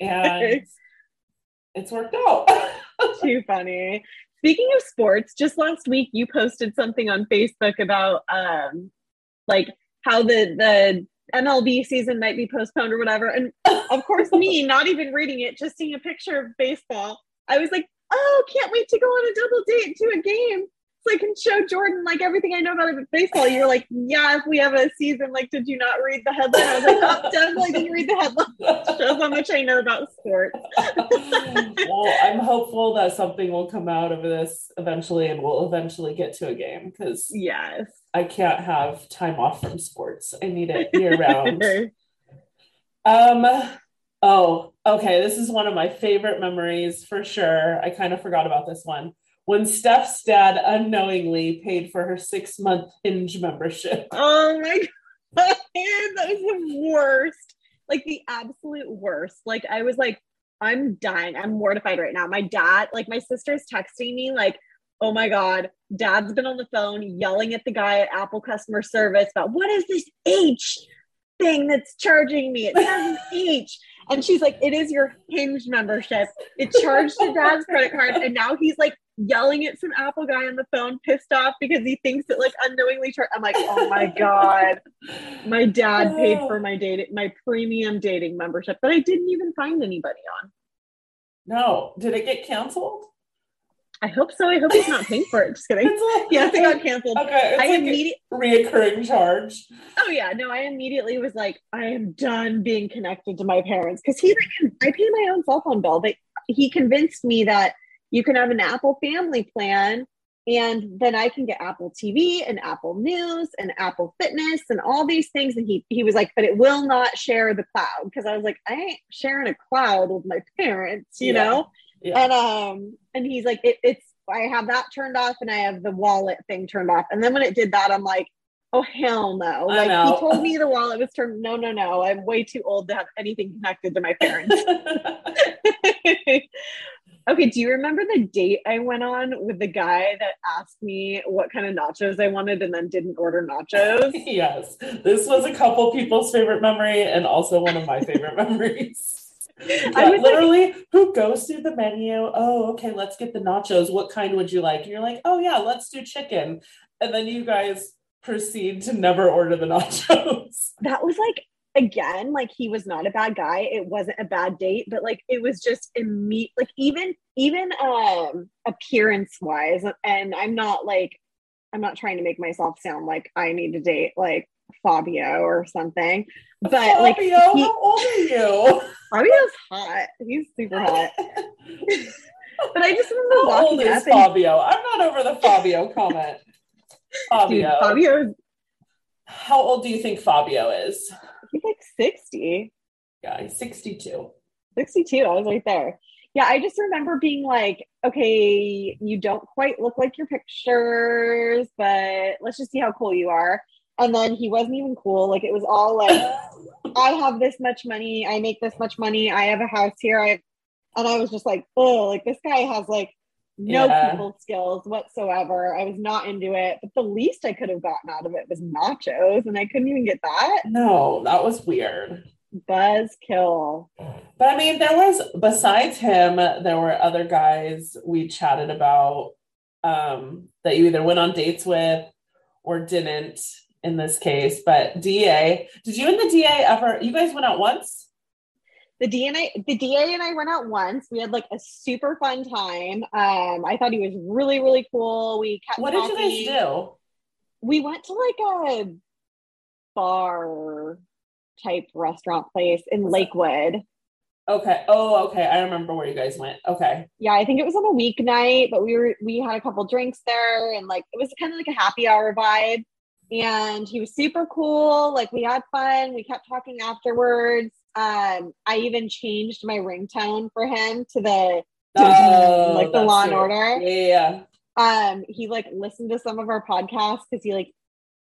And it's worked out. Too funny. Speaking of sports, just last week you posted something on Facebook about like how the MLB season might be postponed or whatever. And of course, me not even reading it, just seeing a picture of baseball, I was like, oh, can't wait to go on a double date to a game so I can show Jordan like everything I know about baseball. You're like, yeah, if we have a season, like, did you not read the headline? I was like, oh, definitely didn't read the headline. Shows how much I know about sports. Well, I'm hopeful that something will come out of this eventually, and we'll eventually get to a game, because yes, I can't have time off from sports. I need it year round. Oh, okay. This is one of my favorite memories for sure. I kind of forgot about this one. When Steph's dad unknowingly paid for her 6-month Hinge membership. Oh my God, that was the worst. Like the absolute worst. Like I was like, I'm dying. I'm mortified right now. My dad, like my sister's texting me like, oh my God, dad's been on the phone yelling at the guy at Apple customer service about what is this H thing that's charging me? It has an H. And she's like, it is your Hinge membership. It charged to dad's credit card. And now he's like yelling at some Apple guy on the phone, pissed off because he thinks it like unknowingly charged. I'm like, oh my God, my dad paid for my premium dating membership that I didn't even find anybody on. No. Did it get canceled? I hope so. I hope he's not paying for it. Just kidding. Like, yes, it got canceled. Okay. It's reoccurring charge. Oh yeah. No, I immediately was like, I am done being connected to my parents. Cause I pay my own cell phone bill, but he convinced me that you can have an Apple family plan, and then I can get Apple TV and Apple News and Apple Fitness and all these things. And he was like, but it will not share the cloud. Cause I was like, I ain't sharing a cloud with my parents, you know? Yeah. And he's like, I have that turned off, and I have the wallet thing turned off. And then when it did that, I'm like, oh, hell no. Like he told me the wallet was turned. No. I'm way too old to have anything connected to my parents. Okay. Do you remember the date I went on with the guy that asked me what kind of nachos I wanted and then didn't order nachos? Yes. This was a couple people's favorite memory, and also one of my favorite memories. Yeah, I was literally like, who goes through the menu? Oh, okay, let's get the nachos. What kind would you like? And you're like, oh yeah, let's do chicken. And then you guys proceed to never order the nachos. That was like, again, like he was not a bad guy. It wasn't a bad date, but like it was just like even appearance wise. And I'm not trying to make myself sound like I need to date like Fabio or something. But Fabio, like, how old are you? Fabio's hot. He's super hot. But I just remember how old is Fabio? I'm not over the Fabio comment. Fabio. Fabio. How old do you think Fabio is? He's like 60. Yeah, he's 62. 62. I was right there. Yeah, I just remember being like, okay, you don't quite look like your pictures, but let's just see how cool you are. And then he wasn't even cool. Like, it was all like, I have this much money. I make this much money. I have a house here. And I was just like, oh, like this guy has like no people skills whatsoever. I was not into it. But the least I could have gotten out of it was nachos, and I couldn't even get that. No, that was weird. Buzzkill. But I mean, there was, besides him, there were other guys we chatted about that you either went on dates with or didn't in this case. But DA, did you and the DA ever, you guys went out once? The DA and I went out once. We had like a super fun time. I thought he was really, really cool. We kept talking. What did you guys do? We went to like a bar type restaurant place in Lakewood. Okay. Oh, okay. I remember where you guys went. Okay. Yeah, I think it was on a weeknight, but we had a couple drinks there, and like it was kind of like a happy hour vibe. And he was super cool. Like, we had fun. We kept talking afterwards. I even changed my ringtone for him to the like the Law and Order. Yeah. He like listened to some of our podcasts because he like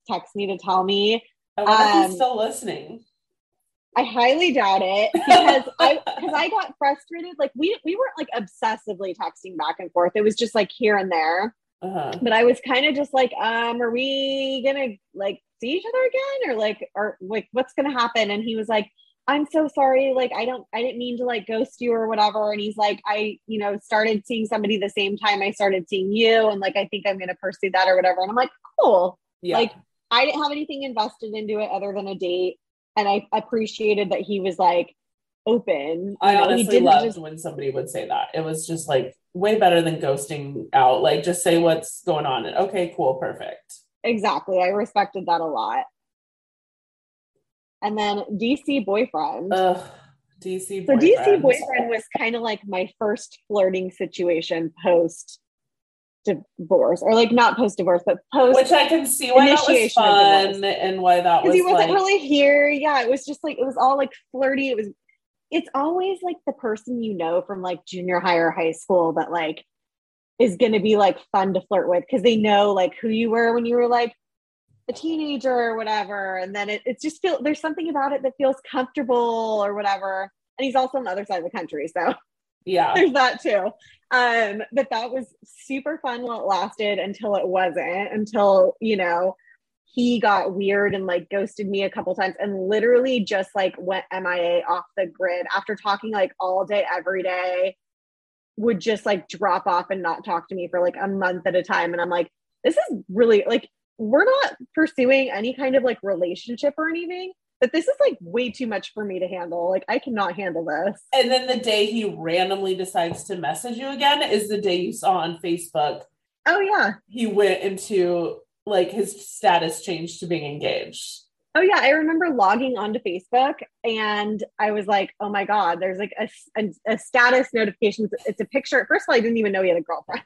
texted me to tell me. I wonder if he's still listening. I highly doubt it, because I got frustrated. Like, we weren't like obsessively texting back and forth. It was just like here and there. Uh-huh. But I was kind of just like, are we gonna like see each other again, or what's gonna happen? And he was like, I'm so sorry. Like, I didn't mean to like ghost you or whatever. And he's like, I started seeing somebody the same time I started seeing you, and like I think I'm gonna pursue that or whatever. And I'm like, cool. Yeah. Like, I didn't have anything invested into it other than a date. And I appreciated that he was like open. I honestly loved when somebody would say that. It was just like way better than ghosting out. Like, just say what's going on. And okay, cool. Perfect. Exactly. I respected that a lot. And then DC boyfriend. DC boyfriend. So DC boyfriend was kind of like my first flirting situation post divorce, or like not post divorce, but post, which I can see why that was fun and why that was, he wasn't like, really here. Yeah, it was just like, it was all like flirty. It's always like the person you know from like junior high or high school that like is going to be like fun to flirt with because they know like who you were when you were like a teenager or whatever. And then it just feels, there's something about it that feels comfortable or whatever. And he's also on the other side of the country, so yeah, there's that too. But that was super fun while it lasted, until it wasn't, until, you know, he got weird and like ghosted me a couple times and literally just like went MIA off the grid after talking like all day, every day, would just like drop off and not talk to me for like a month at a time. And I'm like, this is really like, we're not pursuing any kind of like relationship or anything, but this is like way too much for me to handle. Like, I cannot handle this. And then the day he randomly decides to message you again is the day you saw on Facebook. Oh yeah. He went into like, his status changed to being engaged. Oh yeah. I remember logging onto Facebook and I was like, oh my God, there's like a status notification. It's a picture. First of all, I didn't even know he had a girlfriend.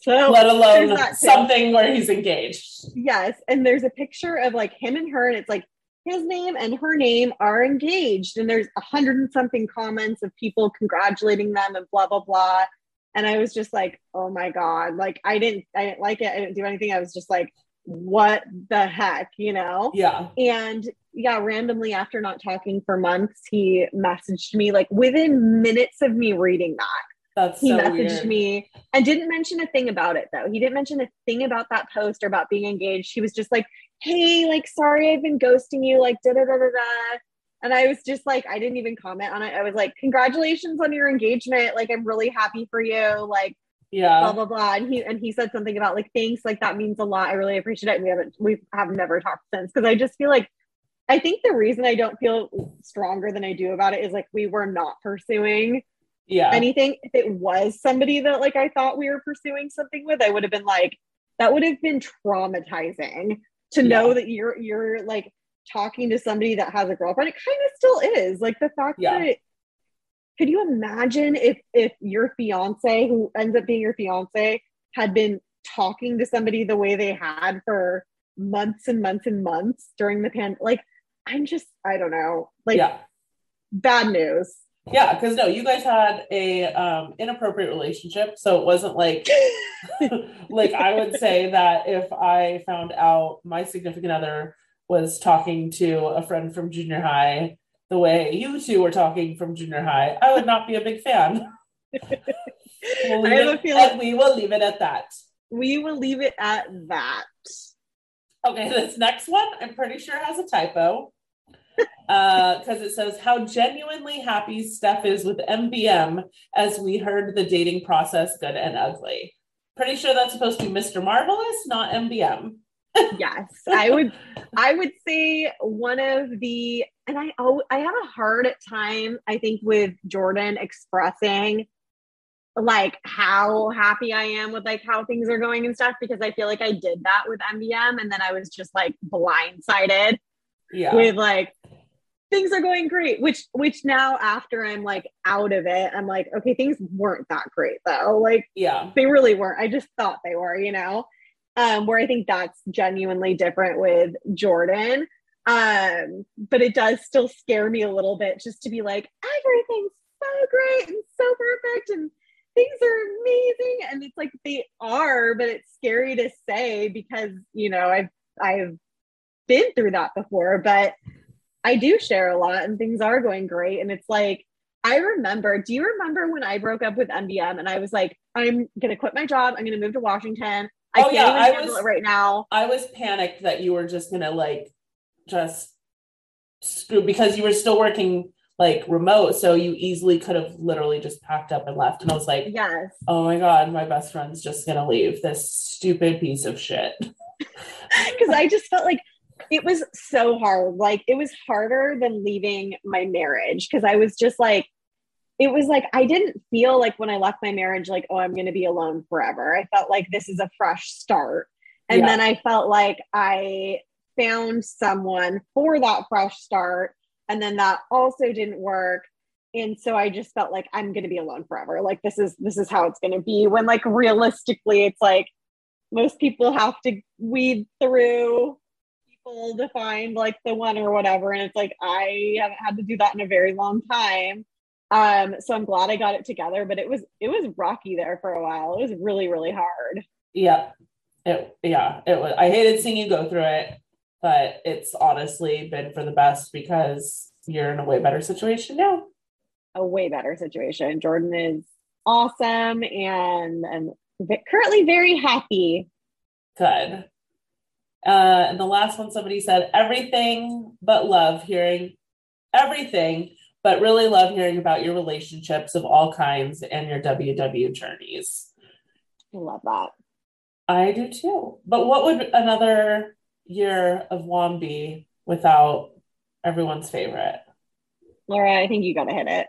So let alone something where he's engaged. Yes. And there's a picture of like him and her, and it's like, his name and her name are engaged, and there's 100 and something comments of people congratulating them and blah blah blah. And I was just like, oh my God, like I didn't like it. I didn't do anything. I was just like, what the heck, you know? Yeah. And yeah, randomly after not talking for months, he messaged me like within minutes of me reading that. That's he so messaged weird. Me and didn't mention a thing about it though. He didn't mention a thing about that post or about being engaged. He was just like, hey, like, sorry, I've been ghosting you, like, da-da-da-da-da. And I was just like, I didn't even comment on it. I was like, congratulations on your engagement. Like, I'm really happy for you. Like, yeah, blah, blah, blah. And he said something about like, thanks, like, that means a lot. I really appreciate it. And we have never talked since. Cause I just feel like, I think the reason I don't feel stronger than I do about it is like, we were not pursuing anything. If it was somebody that like, I thought we were pursuing something with, I would have been like, that would have been traumatizing. To know that you're like talking to somebody that has a girlfriend, it kind of still is. Like the fact that, could you imagine if your fiance, who ends up being your fiance, had been talking to somebody the way they had for months and months and months during the pandemic? Like, I'm just, I don't know. Like, bad news. Yeah, because no, you guys had a inappropriate relationship, so it wasn't like, like I would say that if I found out my significant other was talking to a friend from junior high the way you two were talking from junior high, I would not be a big fan. We will leave it at that. We will leave it at that. Okay, this next one, I'm pretty sure has a typo. Because it says how genuinely happy Steph is with MBM as we heard the dating process, good and ugly. Pretty sure that's supposed to be Mr. Marvelous, not MBM. Yes, I would say one of the, and I have a hard time, I think, with Jordan expressing like how happy I am with like how things are going and stuff, because I feel like I did that with MBM and then I was just like blindsided with like things are going great, which now after I'm like out of it, I'm like, okay, things weren't that great though. Like, they really weren't. I just thought they were, you know, where I think that's genuinely different with Jordan. But it does still scare me a little bit just to be like, everything's so great and so perfect and things are amazing. And it's like, they are, but it's scary to say because, you know, I've been through that before, but I do share a lot and things are going great. And it's like, do you remember when I broke up with MBM and I was like, I'm going to quit my job. I'm going to move to Washington. I can't even handle it right now. I was panicked that you were just going to like, just screw, because you were still working like remote. So you easily could have literally just packed up and left. And I was like, yes. Oh my God, my best friend's just going to leave this stupid piece of shit. Cause I just felt like, it was so hard. Like it was harder than leaving my marriage. Cause I was just like, it was like, I didn't feel like when I left my marriage, like, oh, I'm going to be alone forever. I felt like this is a fresh start. And then I felt like I found someone for that fresh start. And then that also didn't work. And so I just felt like I'm going to be alone forever. Like this is how it's going to be, when like realistically it's like most people have to weed through to find like the one or whatever, and it's like I haven't had to do that in a very long time, so I'm glad I got it together, but it was rocky there for a while. It was really, really hard. It was, I hated seeing you go through it, but it's honestly been for the best because you're in a way better situation now. Jordan is awesome and I'm currently very happy. Good. And the last one, somebody said, everything, but really love hearing about your relationships of all kinds and your WW journeys. I love that. I do too. But what would another year of WOM be without everyone's favorite? Laura, I think you got to hit it.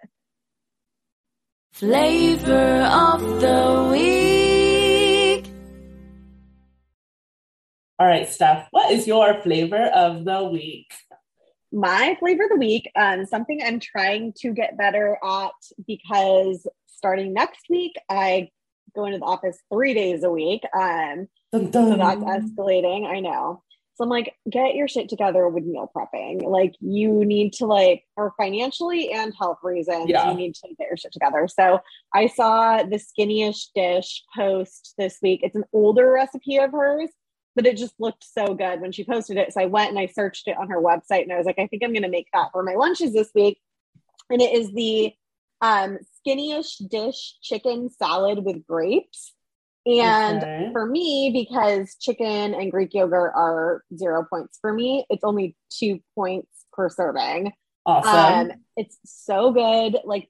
Flavor of the week. All right, Steph, what is your flavor of the week? My flavor of the week, something I'm trying to get better at, because starting next week, I go into the office 3 days a week. So that's escalating. I know. So I'm like, get your shit together with meal prepping. Like you need to like, or financially and health reasons, you need to get your shit together. So I saw the Skinny-ish Dish post this week. It's an older recipe of hers, but it just looked so good when she posted it. So I went and I searched it on her website and I was like, I think I'm going to make that for my lunches this week. And it is the Skinny-ish Dish chicken salad with grapes. And for me, because chicken and Greek yogurt are 0 points for me, it's only 2 points per serving. Awesome. It's so good. Like,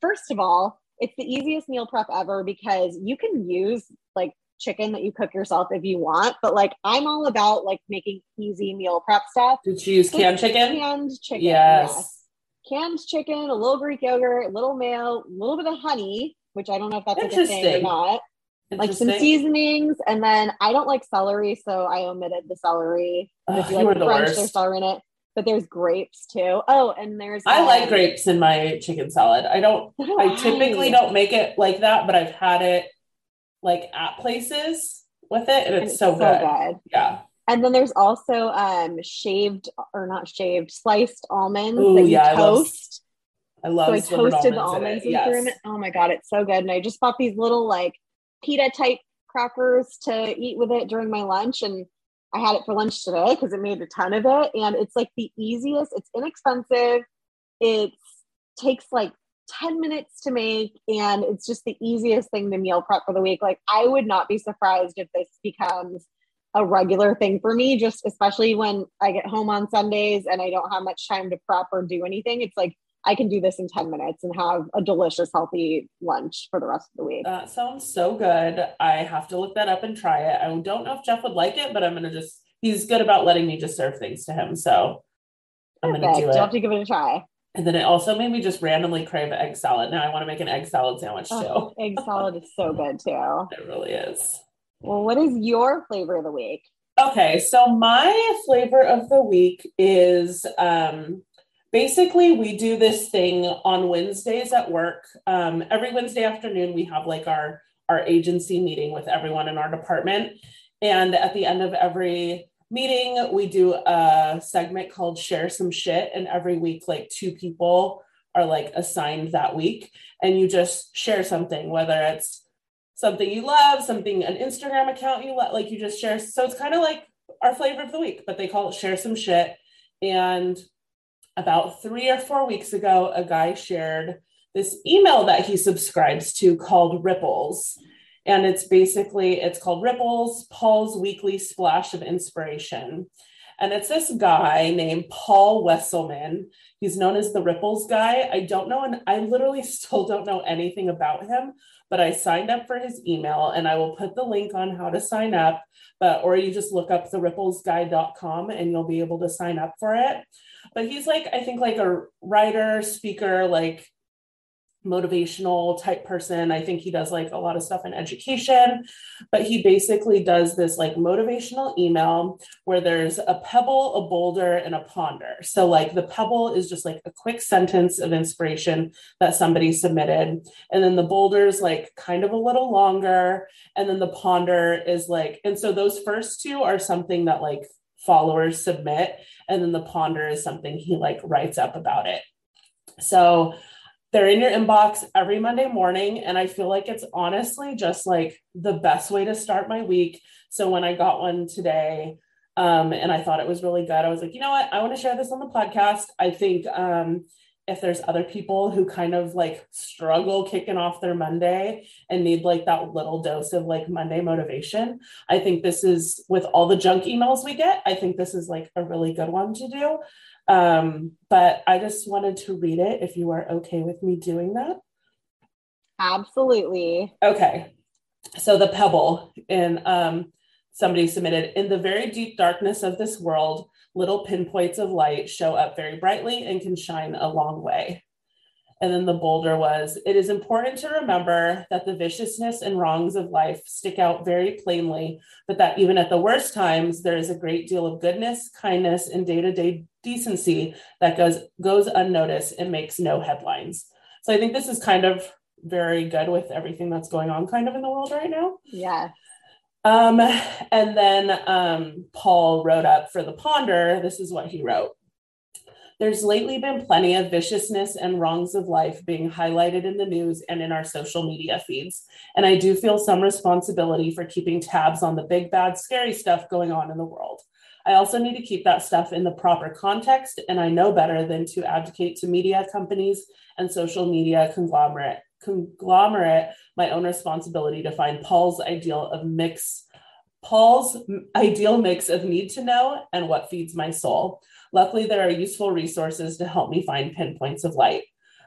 first of all, it's the easiest meal prep ever because you can use like chicken that you cook yourself if you want, but like I'm all about like making easy meal prep stuff. Did she use canned chicken? Yes. Canned chicken, a little Greek yogurt, a little mayo, a little bit of honey, which I don't know if that's like a thing or not, like some seasonings, and then I don't like celery, so I omitted the celery. If you like French, there's celery in it. but there's grapes too. Oh, and there's, I like grapes in my chicken salad. I typically don't make it like that, but I've had it like at places with it, and it's so good. Yeah. And then there's also sliced almonds. Ooh, that you toast. I love so I toasted the almonds and threw them in. Oh my God, it's so good. And I just bought these little like pita type crackers to eat with it during my lunch. And I had it for lunch today because it made a ton of it. And it's like the easiest, it's inexpensive. It takes like 10 minutes to make. And it's just the easiest thing to meal prep for the week. Like I would not be surprised if this becomes a regular thing for me, just especially when I get home on Sundays and I don't have much time to prep or do anything. It's like, I can do this in 10 minutes and have a delicious, healthy lunch for the rest of the week. That sounds so good. I have to look that up and try it. I don't know if Jeff would like it, but I'm going to just, he's good about letting me just serve things to him. So I'm going to do it. You'll have to give it a try. And then it also made me just randomly crave egg salad. Now I want to make an egg salad sandwich too. Egg salad is so good too. It really is. Well, what is your flavor of the week? Okay. So my flavor of the week is, basically, we do this thing on Wednesdays at work. Every Wednesday afternoon, we have like our agency meeting with everyone in our department. And at the end of every meeting, we do a segment called Share Some Shit. And every week, like two people are like assigned that week. And you just share something, whether it's something you love, an Instagram account you love, like you just share. So it's kind of like our flavor of the week, but they call it Share Some Shit. And about 3 or 4 weeks ago, a guy shared this email that he subscribes to called Ripples. And it's called Ripples, Paul's Weekly Splash of Inspiration. And it's this guy named Paul Wesselman. He's known as the Ripples guy. I don't know. And I literally still don't know anything about him, but I signed up for his email and I will put the link on how to sign up, or you just look up theripplesguy.com and you'll be able to sign up for it. But he's like, I think like a writer, speaker, like motivational type person. I think he does like a lot of stuff in education, but he basically does this like motivational email where there's a pebble, a boulder, and a ponder. So like the pebble is just like a quick sentence of inspiration that somebody submitted. And then the boulder's like kind of a little longer. And then the ponder is like, and so those first two are something that like followers submit. And then the ponder is something he like writes up about it. So they're in your inbox every Monday morning. And I feel like it's honestly just like the best way to start my week. So when I got one today, and I thought it was really good, I was like, you know what? I want to share this on the podcast. I think, if there's other people who kind of like struggle kicking off their Monday and need like that little dose of like Monday motivation, I think this is, with all the junk emails we get, I think this is like a really good one to do. But I just wanted to read it if you are okay with me doing that. Absolutely. Okay. So the pebble in, somebody submitted, in the very deep darkness of this world, little pinpoints of light show up very brightly and can shine a long way. And then the boulder was, it is important to remember that the viciousness and wrongs of life stick out very plainly, but that even at the worst times, there is a great deal of goodness, kindness, and day-to-day decency that goes unnoticed and makes no headlines. So I think this is kind of very good with everything that's going on kind of in the world right now. Yeah. And then Paul wrote up for the ponder. This is what he wrote. There's lately been plenty of viciousness and wrongs of life being highlighted in the news and in our social media feeds. And I do feel some responsibility for keeping tabs on the big, bad, scary stuff going on in the world. I also need to keep that stuff in the proper context. And I know better than to abdicate to media companies and social media conglomerate my own responsibility to find Paul's ideal mix of need to know and what feeds my soul. Luckily, there are useful resources to help me find pinpoints of light.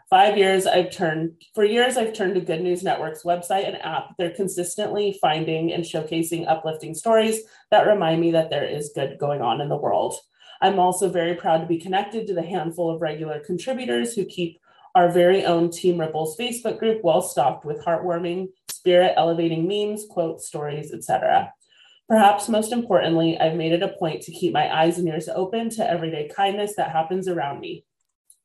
For years, I've turned to Good News Network's website and app. They're consistently finding and showcasing uplifting stories that remind me that there is good going on in the world. I'm also very proud to be connected to the handful of regular contributors who keep our very own Team Ripples Facebook group well stocked with heartwarming, spirit elevating memes, quotes, stories, etc. Perhaps most importantly, I've made it a point to keep my eyes and ears open to everyday kindness that happens around me.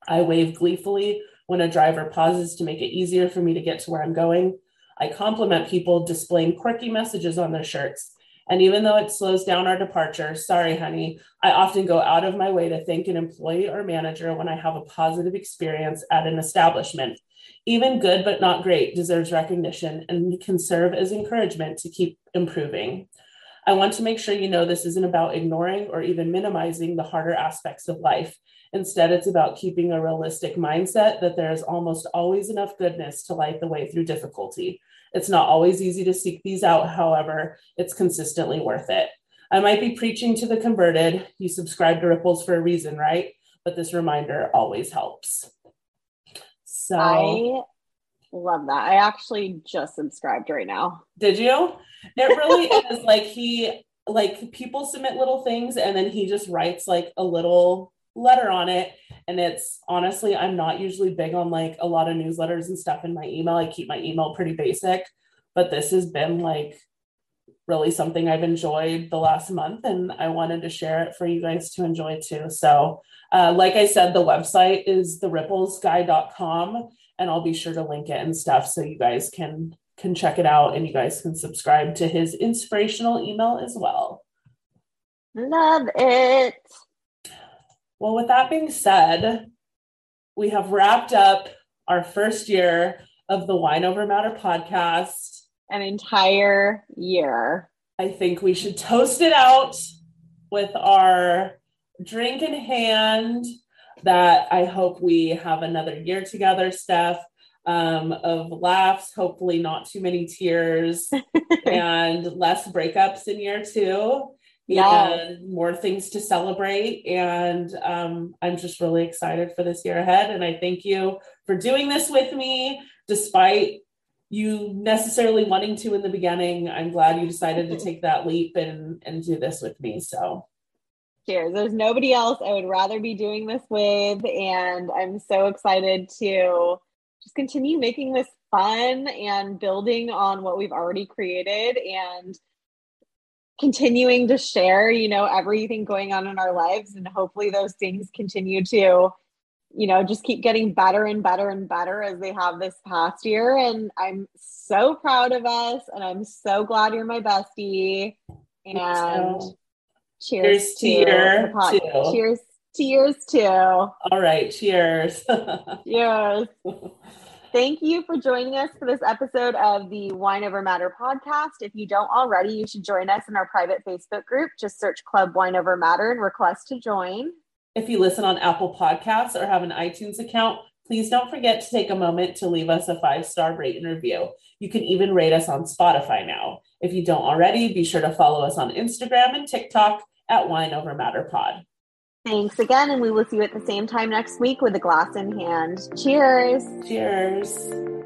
I wave gleefully when a driver pauses to make it easier for me to get to where I'm going. I compliment people displaying quirky messages on their shirts. And even though it slows down our departure, sorry, honey, I often go out of my way to thank an employee or manager when I have a positive experience at an establishment. Even good but not great deserves recognition and can serve as encouragement to keep improving. I want to make sure you know this isn't about ignoring or even minimizing the harder aspects of life. Instead, it's about keeping a realistic mindset that there is almost always enough goodness to light the way through difficulty. It's not always easy to seek these out, however, it's consistently worth it. I might be preaching to the converted. You subscribe to Ripples for a reason, right? But this reminder always helps. So I love that. I actually just subscribed right now. Did you? It really is like people submit little things and then he just writes like a little letter on it. And it's honestly, I'm not usually big on like a lot of newsletters and stuff in my email. I keep my email pretty basic, but this has been like really something I've enjoyed the last month and I wanted to share it for you guys to enjoy too. So like I said, the website is theripplesguy.com and I'll be sure to link it and stuff so you guys can check it out and you guys can subscribe to his inspirational email as well. Love it. Well, with that being said, we have wrapped up our first year of the Wine Over Matter podcast. An entire year. I think we should toast it out with our drink in hand that I hope we have another year together, Steph. Of laughs, hopefully not too many tears and less breakups in year two. Yeah. And more things to celebrate. And I'm just really excited for this year ahead. And I thank you for doing this with me, despite you necessarily wanting to in the beginning. I'm glad you decided to take that leap and do this with me. So cheers. There's nobody else I would rather be doing this with. And I'm so excited to just continue making this fun and building on what we've already created and continuing to share, you know, everything going on in our lives. And hopefully those things continue to, you know, just keep getting better and better and better as they have this past year. And I'm so proud of us and I'm so glad you're my bestie. And cheers to your podcast. Cheers. Cheers too. All right. Cheers. Cheers. Thank you for joining us for this episode of the Wine Over Matter podcast. If you don't already, you should join us in our private Facebook group. Just search Club Wine Over Matter and request to join. If you listen on Apple Podcasts or have an iTunes account, please don't forget to take a moment to leave us a 5-star rate and review. You can even rate us on Spotify now. If you don't already, be sure to follow us on Instagram and TikTok at Wine Over Matter Pod. Thanks again, and we will see you at the same time next week with a glass in hand. Cheers. Cheers.